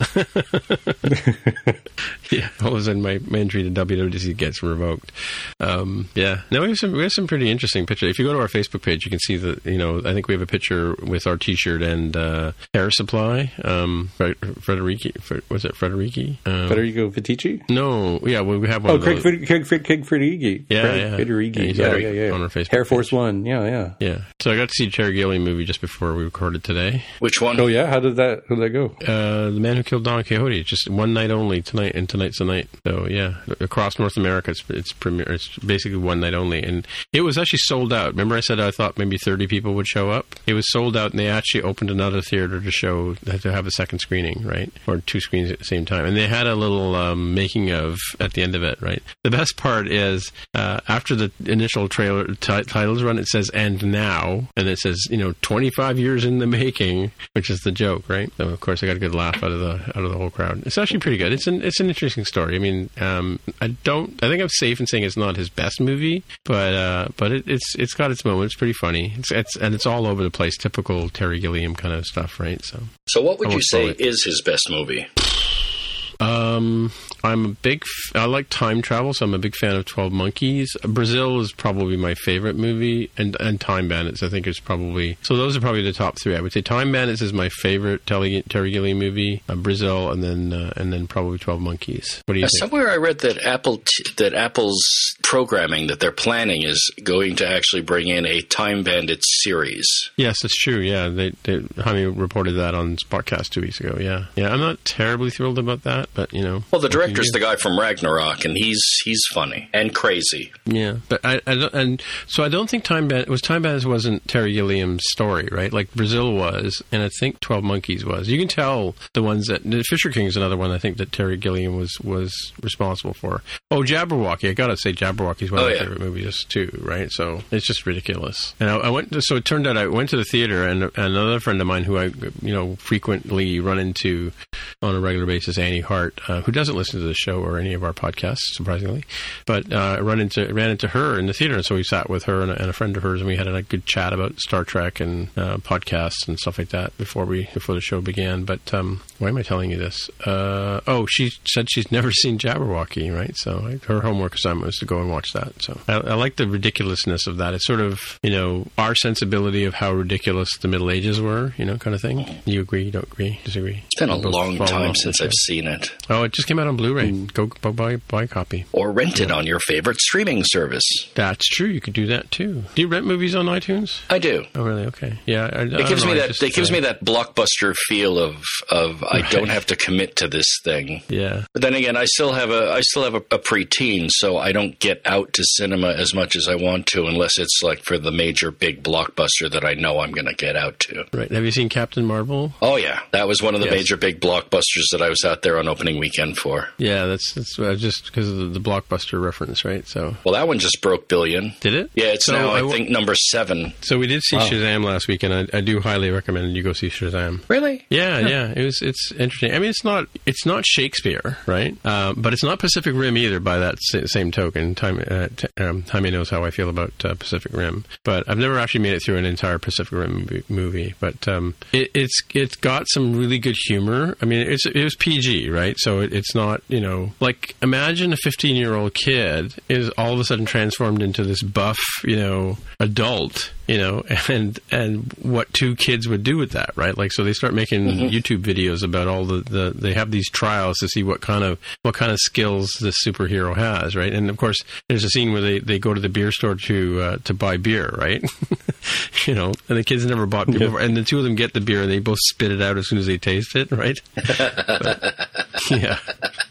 yeah, all of a sudden my, my entry to W W D C gets revoked. Um, yeah. Now we have some we have some pretty interesting pictures. If you go to our Facebook page, you can see that, you know, I think we have a picture with our t-shirt and uh, hair supply. Um, Frederici, was it Frederici? Um, Federico Fittici? No, yeah, well, we have one. Oh, of Craig, those. Craig, Craig, Craig Frederici. Yeah, Fred, yeah. Frederici. Yeah, exactly. yeah, yeah, yeah. On our Facebook Hair Force page. One. Yeah, yeah. Yeah. So I got to see Terry Gilliam movie just before we recorded today. Which one? Oh yeah, how did that how did that go? Uh, the Man Who Killed Don Quixote. Just one night only tonight, and tonight's the night. So yeah, across North America, it's it's premier. It's basically one night only, and it was actually sold out. Remember, I said I thought maybe thirty people would show up. It was sold out, and they actually opened another theater to show to have a second screening, right, or two screens at the same time. And they had a little um, making of at the end of it, right. The best part is uh, after the initial trailer t- titles run, it says "and now," and it says, you know, twenty-five years in the making. Which is the joke, right? So of course, I got a good laugh out of the out of the whole crowd. It's actually pretty good. It's an it's an interesting story. I mean, um, I don't. I think I'm safe in saying it's not his best movie, but uh, but it, it's it's got its moment. It's pretty funny. It's, it's and it's all over the place. Typical Terry Gilliam kind of stuff, right? So, so what would you say is his best movie? Um, I'm a big, f- I like time travel, so I'm a big fan of twelve Monkeys. Brazil is probably my favorite movie, and, and Time Bandits, I think is probably, so those are probably the top three. I would say Time Bandits is my favorite Terry, Terry Gilliam movie, uh, Brazil, and then, uh, and then probably twelve Monkeys. What do you uh, think? Somewhere I read that Apple, t- that Apple's programming that they're planning is going to actually bring in a Time Bandits series. Yes, that's true. Yeah. They, they, Jaime reported that on SpotCast two weeks ago. Yeah. Yeah. I'm not terribly thrilled about that, but yeah. you know. Well, the director's the guy from Ragnarok, and he's he's funny and crazy. Yeah, but I, I don't, and so I don't think Time Bandits was Time Bandits wasn't Terry Gilliam's story, right? Like Brazil was, and I think twelve Monkeys was. You can tell the ones that Fisher King's another one. I think that Terry Gilliam was was responsible for. Oh, Jabberwocky! I gotta say, Jabberwocky is one oh, of my yeah. favorite movies too, right? So it's just ridiculous. And I, I went. To, so it turned out I went to the theater, and, and another friend of mine who I you know frequently run into on a regular basis, Annie Hart, uh, who doesn't listen to the show or any of our podcasts, surprisingly, but uh, run into ran into her in the theater, and so we sat with her and a, and a friend of hers, and we had a good chat about Star Trek and uh, podcasts and stuff like that before we before the show began. But um, why am I telling you this? Uh, oh, she said she's never seen Jabberwocky, right? So I, her homework assignment was to go and watch that. So I, I like the ridiculousness of that. It's sort of you know our sensibility of how ridiculous the Middle Ages were, you know, kind of thing. You agree? You don't agree? Disagree? It's been a long time since I've seen it. Oh, it just came out on Blu-ray. Mm. Go, go buy, buy a copy. Or rent yeah. it on your favorite streaming service. That's true. You could do that, too. Do you rent movies on iTunes? I do. Oh, really? Okay. Yeah. I, it I gives, me that, just, it gives uh, me that blockbuster feel of, of I right. don't have to commit to this thing. Yeah. But then again, I still have a I still have a, a preteen, so I don't get out to cinema as much as I want to unless it's like for the major big blockbuster that I know I'm going to get out to. Right. Have you seen Captain Marvel? Oh, yeah. That was one of the yes. major big blockbusters that I was out there on opening weekend for. Yeah, that's, that's uh, just because of the, the blockbuster reference, right? So, well, that one just broke billion. Did it? Yeah, it's so now, I, w- I think, number seven. So we did see wow. Shazam last week, and I, I do highly recommend you go see Shazam. Really? Yeah, yeah. yeah. It was. It's interesting. I mean, it's not it's not Shakespeare, right? Uh, but it's not Pacific Rim either by that sa- same token. Time, uh, t- um, Jaime knows how I feel about uh, Pacific Rim. But I've never actually made it through an entire Pacific Rim movie. But um, it, it's it's got some really good humor. I mean, it's it was P G, right? So it, it's not, you know, like imagine a fifteen-year-old kid is all of a sudden transformed into this buff, you know, adult, you know, and and what two kids would do with that, right? Like, so they start making mm-hmm. YouTube videos about all the, the they have these trials to see what kind of what kind of skills this superhero has, right? And of course, there's a scene where they, they go to the beer store to uh, to buy beer, right? You know, and the kids never bought beer yeah. before, and the two of them get the beer and they both spit it out as soon as they taste it, right? But, yeah,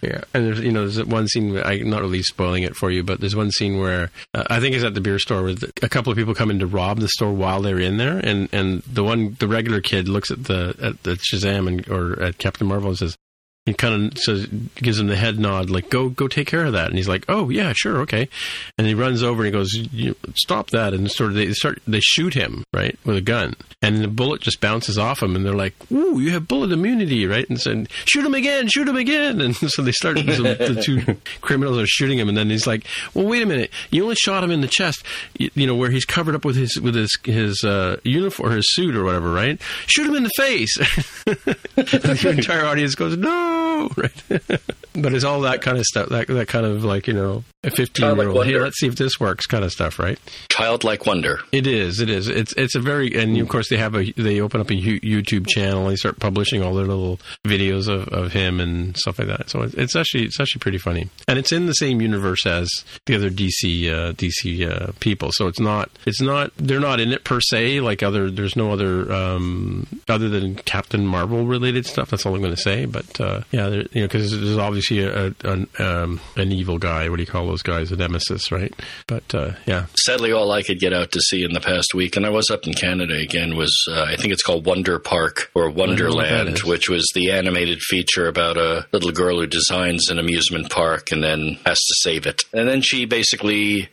yeah, and there's you know there's one scene where, I'm not really spoiling it for you, but there's one scene where uh, I think it's at the beer store where the, a couple of people come in to rob the store while they're in there, and, and the one the regular kid looks at the at the Shazam and or at Captain Marvel and says. He kind of says, gives him the head nod, like, go go take care of that. And he's like, oh, yeah, sure, okay. And he runs over and he goes, you, stop that. And sort of they start they shoot him, right, with a gun. And the bullet just bounces off him. And they're like, ooh, you have bullet immunity, right? And so, shoot him again, shoot him again. And so they start, so the two criminals are shooting him. And then he's like, well, wait a minute. You only shot him in the chest, you, you know, where he's covered up with his with his, his uh, uniform, or his suit or whatever, right? Shoot him in the face. And the entire audience goes, no. Right. But it's all that kind of stuff, that, that kind of like, you know, a fifteen-year-old, hey, let's see if this works kind of stuff, right? Childlike wonder. It is, it is. It's it's a very, and of course they have a, they open up a YouTube channel, they start publishing all their little videos of, of him and stuff like that. So it's actually, it's actually pretty funny. And it's in the same universe as the other D C uh, D C uh, people. So it's not, it's not, they're not in it per se, like other, there's no other, um, other than Captain Marvel related stuff. That's all I'm going to say, but, uh, yeah, you know, because there's obviously a, a, an, um, an evil guy. What do you call those guys? A nemesis, right? But, uh, yeah. Sadly, all I could get out to see in the past week, and I was up in Canada again, was uh, I think it's called Wonder Park or Wonderland, which was the animated feature about a little girl who designs an amusement park and then has to save it. And then she basically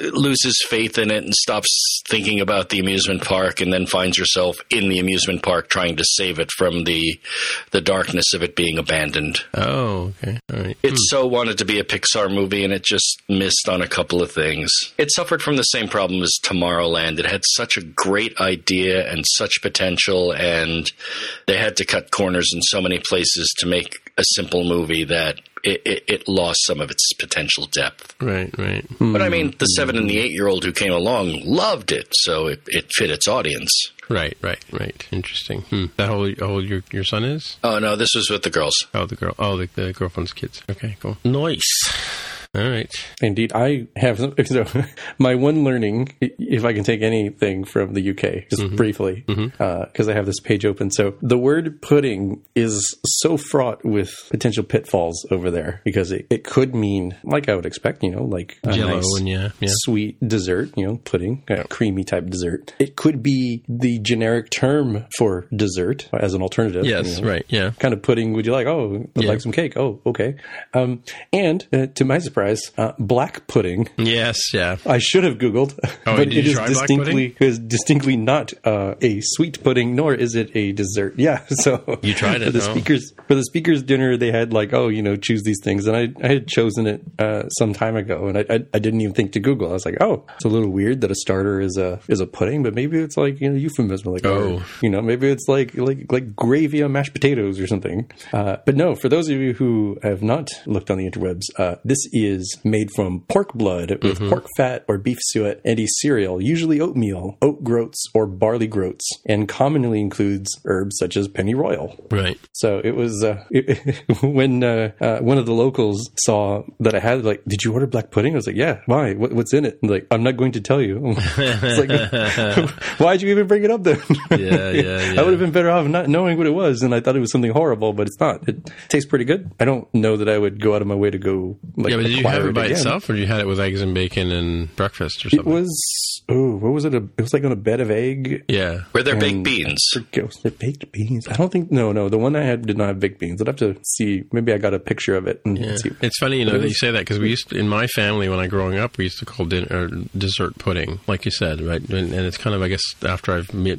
loses faith in it and stops thinking about the amusement park and then finds herself in the amusement park trying to save it from the the darkness of it being abandoned. Oh, okay. All right. It hmm. so wanted to be a Pixar movie, and it just missed on a couple of things. It suffered from the same problem as Tomorrowland. It had such a great idea and such potential, and they had to cut corners in so many places to make a simple movie that It, it, it lost some of its potential depth. Right, right. Mm. But I mean, the seven and the eight-year-old who came along loved it, so it, it fit its audience. Right, right, right. Interesting. Hmm. That how old, how old your, your son is? Oh, no, this was with the girls. Oh, the girl. Oh, the, the girlfriend's kids. Okay, cool. Nice. All right. Indeed. I have so my one learning, if I can take anything from the U K, just mm-hmm. briefly, because mm-hmm. uh, I have this page open. So the word pudding is so fraught with potential pitfalls over there, because it, it could mean, like I would expect, you know, like a Jello nice and yeah, yeah. sweet dessert, you know, pudding, a yeah. creamy type dessert. It could be the generic term for dessert as an alternative. Yes, you know, right. Yeah. Kind of pudding would you like? Oh, I'd yeah. like some cake. Oh, okay. Um, and uh, to my surprise, uh, black pudding. Yes, yeah. I should have Googled, oh, but it is distinctly is distinctly not uh, a sweet pudding, nor is it a dessert. Yeah, so you tried it. For the no? speakers for the speakers' dinner, they had like, oh, you know, choose these things, and I, I had chosen it uh, some time ago, and I, I I didn't even think to Google. I was like, oh, it's a little weird that a starter is a is a pudding, but maybe it's like, you know, euphemism, like oh, or, you know, maybe it's like like like gravy on mashed potatoes or something. Uh, but no, for those of you who have not looked on the interwebs, uh, this is made from pork blood with mm-hmm. pork fat or beef suet and a cereal, usually oatmeal, oat groats, or barley groats, and commonly includes herbs such as pennyroyal. Right. So it was uh, it, when uh, uh, one of the locals saw that I had, like, did you order black pudding? I was like, yeah. Why? What, what's in it? And like, I'm not going to tell you. It's like, why'd you even bring it up then? yeah, yeah, yeah. I would have been better off not knowing what it was, and I thought it was something horrible, but it's not. It tastes pretty good. I don't know that I would go out of my way to go. Like, yeah, but did you have it by again. itself, or you had it with eggs and bacon and breakfast or something? It was, oh, what was it? It was like on a bed of egg. Yeah. Were there baked beans? Was there baked beans? I don't think, no, no. The one I had did not have baked beans. I'd have to see. Maybe I got a picture of it. And yeah. see. It's funny, you know, that you say that, because we used to, in my family, when I was growing up, we used to call dinner, dessert pudding, like you said, right? And, and it's kind of, I guess, after I've met,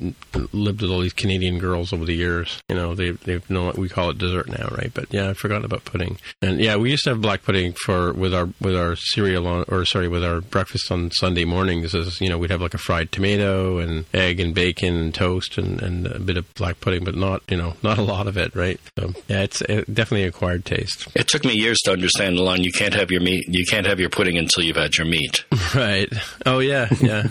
lived with all these Canadian girls over the years, you know, they, they've known what we call it dessert now, right? But yeah, I forgot about pudding. And yeah, we used to have black pudding for with our with our cereal on, or sorry, with our breakfast on Sunday mornings. Is, you know, we'd have like a fried tomato and egg and bacon and toast and, and a bit of black pudding, but not, you know, not a lot of it, right? So yeah, it's it definitely acquired taste. It took me years to understand, Alon, you can't have your meat, you can't have your pudding until you've had your meat. Right. Oh yeah, yeah,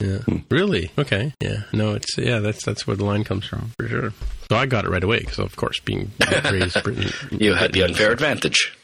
yeah. Really? Okay. Yeah. No, it's yeah. That's that's where the line comes from for sure. So I got it right away because, of course, being raised Britain, you had the unfair advantage.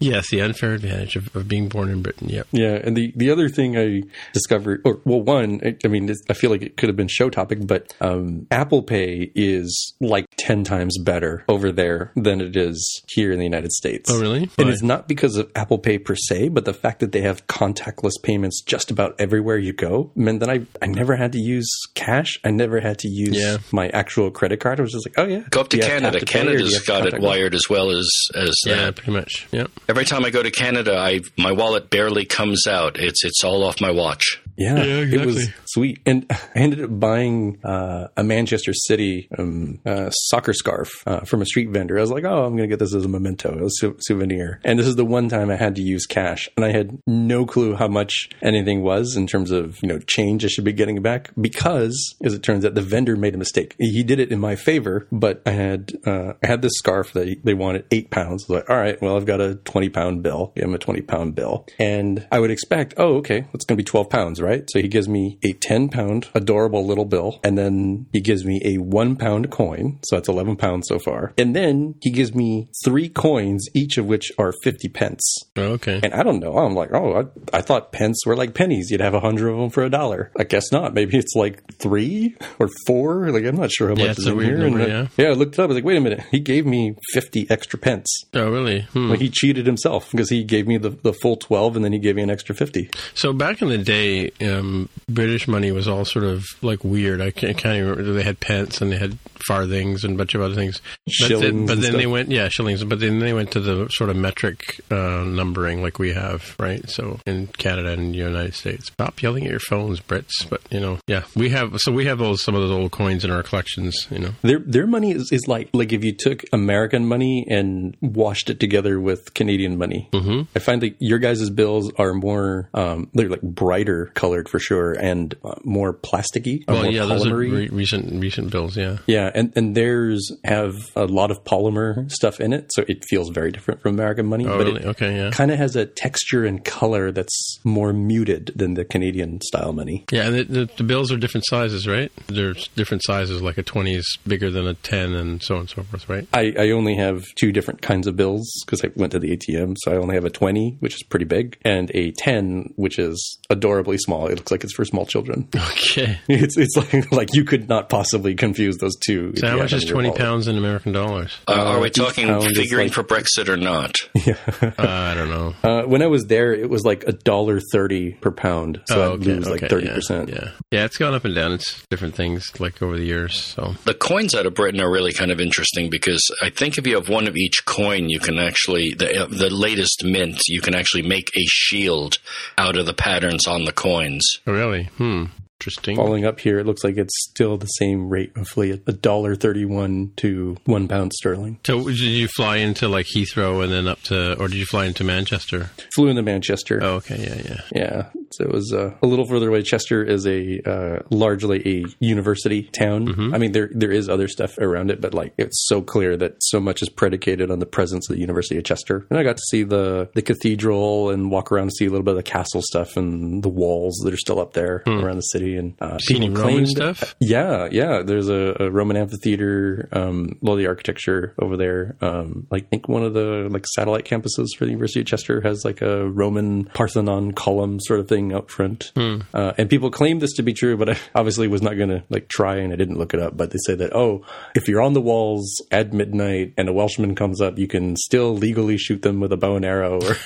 Yes, the unfair advantage of, of being born in Britain, yeah. Yeah, and the, the other thing I discovered, or well, one, I, I mean, I feel like it could have been show topic, but um, Apple Pay is like ten times better over there than it is here in the United States. Oh, really? Why? And it's not because of Apple Pay per se, but the fact that they have contactless payments just about everywhere you go meant that I, I never had to use cash. I never had to use yeah. my actual credit card. I was just like, oh, yeah. Go up to Canada. To Canada's to got it wired as well as, as yeah, that. Yeah, pretty much, yeah. Every time I go to Canada, I my wallet barely comes out. It's it's all off my watch. Yeah, yeah exactly. It was sweet. And I ended up buying uh, a Manchester City um, uh, soccer scarf uh, from a street vendor. I was like, oh, I'm going to get this as a memento, a su- souvenir. And this is the one time I had to use cash. And I had no clue how much anything was in terms of, you know, change I should be getting back because, as it turns out, the vendor made a mistake. He did it in my favor, but I had uh, I had this scarf that they wanted eight pounds. I was like, all right, well, I've got a twenty pound bill. Give him a twenty pound bill. And I would expect, oh, okay, it's going to be twelve pounds, right? So he gives me a ten pound adorable little bill. And then he gives me a one pound coin. So that's eleven pounds so far. And then he gives me three coins, each of which are fifty pence. Oh, okay. And I don't know. I'm like, oh, I, I thought pence were like pennies. You'd have a hundred of them for a dollar. I guess not. Maybe it's like three or four. Like, I'm not sure how yeah, much is in here. Number, and yeah. I, yeah, I looked it up. I was like, wait a minute. He gave me fifty extra pence. Oh, really? Hmm. Like he cheated himself because he gave me the, the full twelve and then he gave me an extra fifty. So back in the day, um, British money was all sort of like weird. I can't, can't even remember. They had pence and they had farthings and a bunch of other things. Shillings but then, but then they went, yeah, shillings. But then they went to the sort of metric uh, numbering like we have, right? So in Canada and the United States. Stop yelling at your phones, Brits. But, you know, yeah, we have, so we have those, some of those old coins in our collections, you know. Their their money is, is like, like if you took American money and washed it together with Canadian money. Mm-hmm. I find that your guys' bills are more, um, they're like brighter colored for sure. And more plasticky. Well, more yeah, those are re- recent recent builds. Yeah, yeah, and and theirs have a lot of polymer stuff in it, so it feels very different from American money. Oh, but really? It okay, yeah. Kind of has a texture and color that's more muted than the Canadian style money. Yeah, and the, the, the bills are different sizes, right? There's different sizes, like a twenty is bigger than a ten, and so on and so forth, right? I, I only have two different kinds of bills because I went to the A T M, so I only have a twenty, which is pretty big, and a ten, which is adorably small. It looks like it's for small children. Okay. It's it's like, like you could not possibly confuse those two. So how much is twenty wallet. Pounds in American dollars? Uh, uh, are we talking figuring like, for Brexit or not? Yeah. uh, I don't know. Uh, when I was there, it was like one dollar thirty per pound. So oh, okay, I lose okay, like thirty percent. Yeah, yeah. yeah, it's gone up and down. It's different things like over the years. So the coins out of Britain are really kind of interesting because I think if you have one of each coin, you can actually, the, the latest mint, you can actually make a shield out of the patterns on the coins. Oh, really? Hmm. Interesting. Following up here, it looks like it's still the same rate, roughly a dollar thirty-one to one pound sterling. So, did you fly into like Heathrow and then up to, or did you fly into Manchester? Flew into Manchester. Oh, okay, yeah, yeah, yeah. So it was uh, a little further away. Chester is a uh, largely a university town. Mm-hmm. I mean, there there is other stuff around it, but like it's so clear that so much is predicated on the presence of the University of Chester. And I got to see the the cathedral and walk around and see a little bit of the castle stuff and the walls that are still up there mm. around the city. And uh, people Roman claimed, stuff? Uh, yeah, yeah. There's a, a Roman amphitheater, um, a lot of the architecture over there. Um, like, I think one of the like satellite campuses for the University of Chester has like a Roman Parthenon column sort of thing up front. Hmm. Uh, and people claim this to be true, but I obviously was not going to like try and I didn't look it up. But they say that, oh, if you're on the walls at midnight and a Welshman comes up, you can still legally shoot them with a bow and arrow or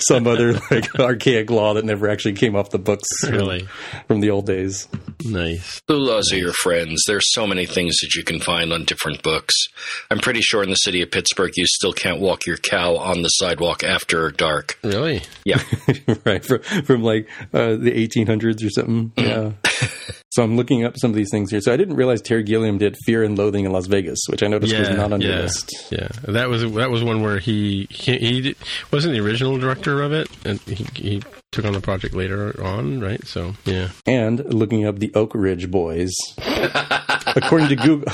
some other like archaic law that never actually came off the books. Really? From, from the old days. Nice. The laws are your friends. There's so many things that you can find on different books. I'm pretty sure in the city of Pittsburgh, you still can't walk your cow on the sidewalk after dark. Really? Yeah. Right. From, from like uh, the eighteen hundreds or something. Mm. Yeah. So I'm looking up some of these things here. So I didn't realize Terry Gilliam did Fear and Loathing in Las Vegas, which I noticed yeah, was not on your yeah, list. Yeah, that was that was one where he he, he did, wasn't the original director of it, and he, he took on the project later on, right? So yeah. And looking up the Oak Ridge Boys, according to Google,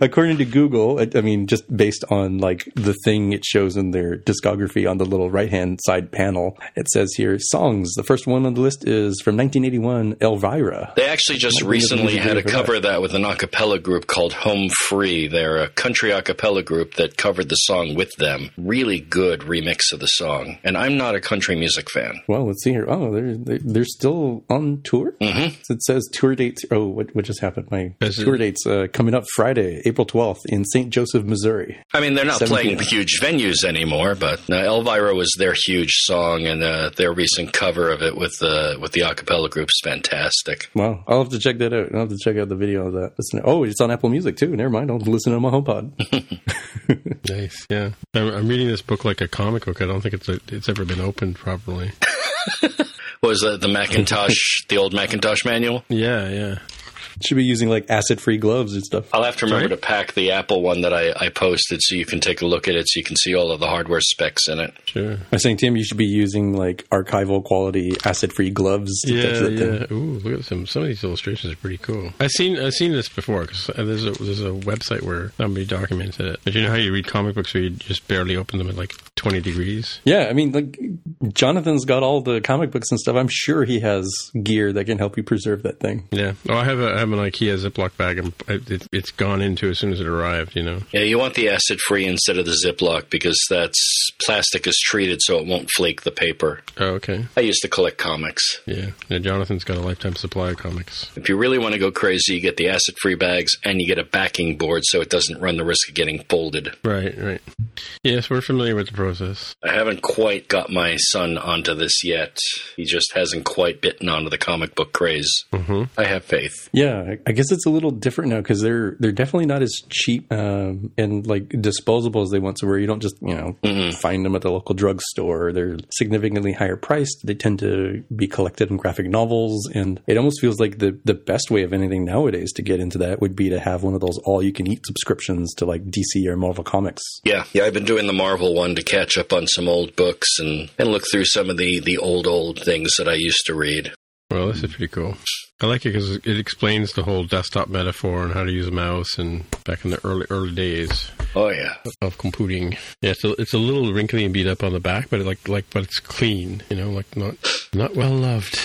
according to Google, I mean, just based on like the thing it shows in their discography on the little right-hand side panel, it says here songs. The first one on the list is from nineteen eighty-one, Elvira. They actually just recently had to cover that. that with an a cappella group called Home Free. They're a country a cappella group that covered the song with them. Really good remix of the song. And I'm not a country music fan. Well, let's see here. Oh, they're, they're still on tour? Mm-hmm. So it says tour dates. Oh, what, what just happened? My That's tour it. dates uh, coming up Friday, April twelfth in Saint Joseph, Missouri. I mean, they're not playing huge venues anymore, but uh, Elvira was their huge song, and uh, their recent cover of it with, uh, with the a cappella group is fantastic. Wow. I'll have to check that out. I'll have to check out the video of that. Listen, oh, it's on Apple Music, too. Never mind. I'll listen on my HomePod. Nice. Yeah. I'm, I'm reading this book like a comic book. I don't think it's a, it's ever been opened properly. Was that the Macintosh, the old Macintosh manual? Yeah, yeah. Should be using like acid-free gloves and stuff. I'll have to remember Sorry? to pack the Apple one that I, I posted so you can take a look at it so you can see all of the hardware specs in it. Sure. I was saying, Tim, you should be using like archival quality acid-free gloves. To yeah, touch that yeah. Thing. Ooh, look at some. Some of these illustrations are pretty cool. I've seen I've seen this before because there's a, there's a website where somebody documented it. But you know how you read comic books where you just barely open them at like twenty degrees? Yeah, I mean, like Jonathan's got all the comic books and stuff. I'm sure he has gear that can help you preserve that thing. Yeah. Oh, I have a. I have an IKEA Ziploc bag, and it, it's gone into as soon as it arrived, you know. Yeah, you want the acid-free instead of the Ziploc because that's plastic is treated so it won't flake the paper. Oh, okay. I used to collect comics. Yeah. yeah, Jonathan's got a lifetime supply of comics. If you really want to go crazy, you get the acid-free bags, and you get a backing board so it doesn't run the risk of getting folded. Right, right. Yes, we're familiar with the process. I haven't quite got my son onto this yet. He just hasn't quite bitten onto the comic book craze. Mm-hmm. I have faith. Yeah. Yeah, I guess it's a little different now because they're they're definitely not as cheap um, and like disposable as they once were. You don't just you know mm-hmm. find them at the local drugstore. They're significantly higher priced. They tend to be collected in graphic novels, and it almost feels like the the best way of anything nowadays to get into that would be to have one of those all you can eat subscriptions to like D C or Marvel Comics. Yeah, yeah, I've been doing the Marvel one to catch up on some old books and and look through some of the the old old things that I used to read. Well, this is pretty cool. I like it because it explains the whole desktop metaphor and how to use a mouse and back in the early early days. Oh yeah, of computing. Yeah, so it's a little wrinkly and beat up on the back, but it like like but it's clean. You know, like not not well loved.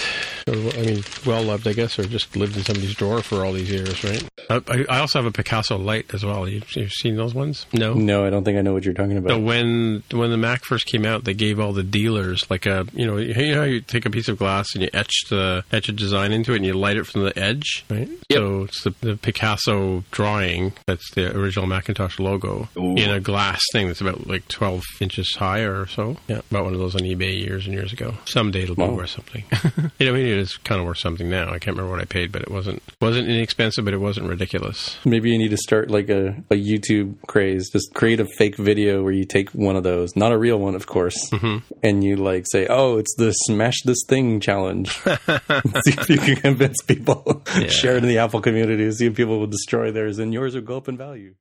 I mean, well loved, I guess, or just lived in somebody's drawer for all these years, right? I, I also have a Picasso Lite as well. You've, you've seen those ones? No, no, I don't think I know what you're talking about. So when when the Mac first came out, they gave all the dealers like a you know you know how you take a piece of glass and you etch the etch a design into it and you light it from the edge, right? Yep. So it's the, the Picasso drawing that's the original Macintosh logo. Ooh. In a glass thing that's about like twelve inches high or so. Yeah, about one of those on eBay years and years ago. Someday it'll be oh. worth something. You know, I mean, it's kind of worth something now. I can't remember what I paid, but it wasn't wasn't inexpensive, but it wasn't ridiculous. Maybe you need to start like a, a YouTube craze. Just create a fake video where you take one of those, not a real one, of course, mm-hmm. and you like say, "Oh, it's the smash this thing challenge." See if you can convince people. Yeah. Share it in the Apple community. See if people will destroy theirs, and yours will go up in value.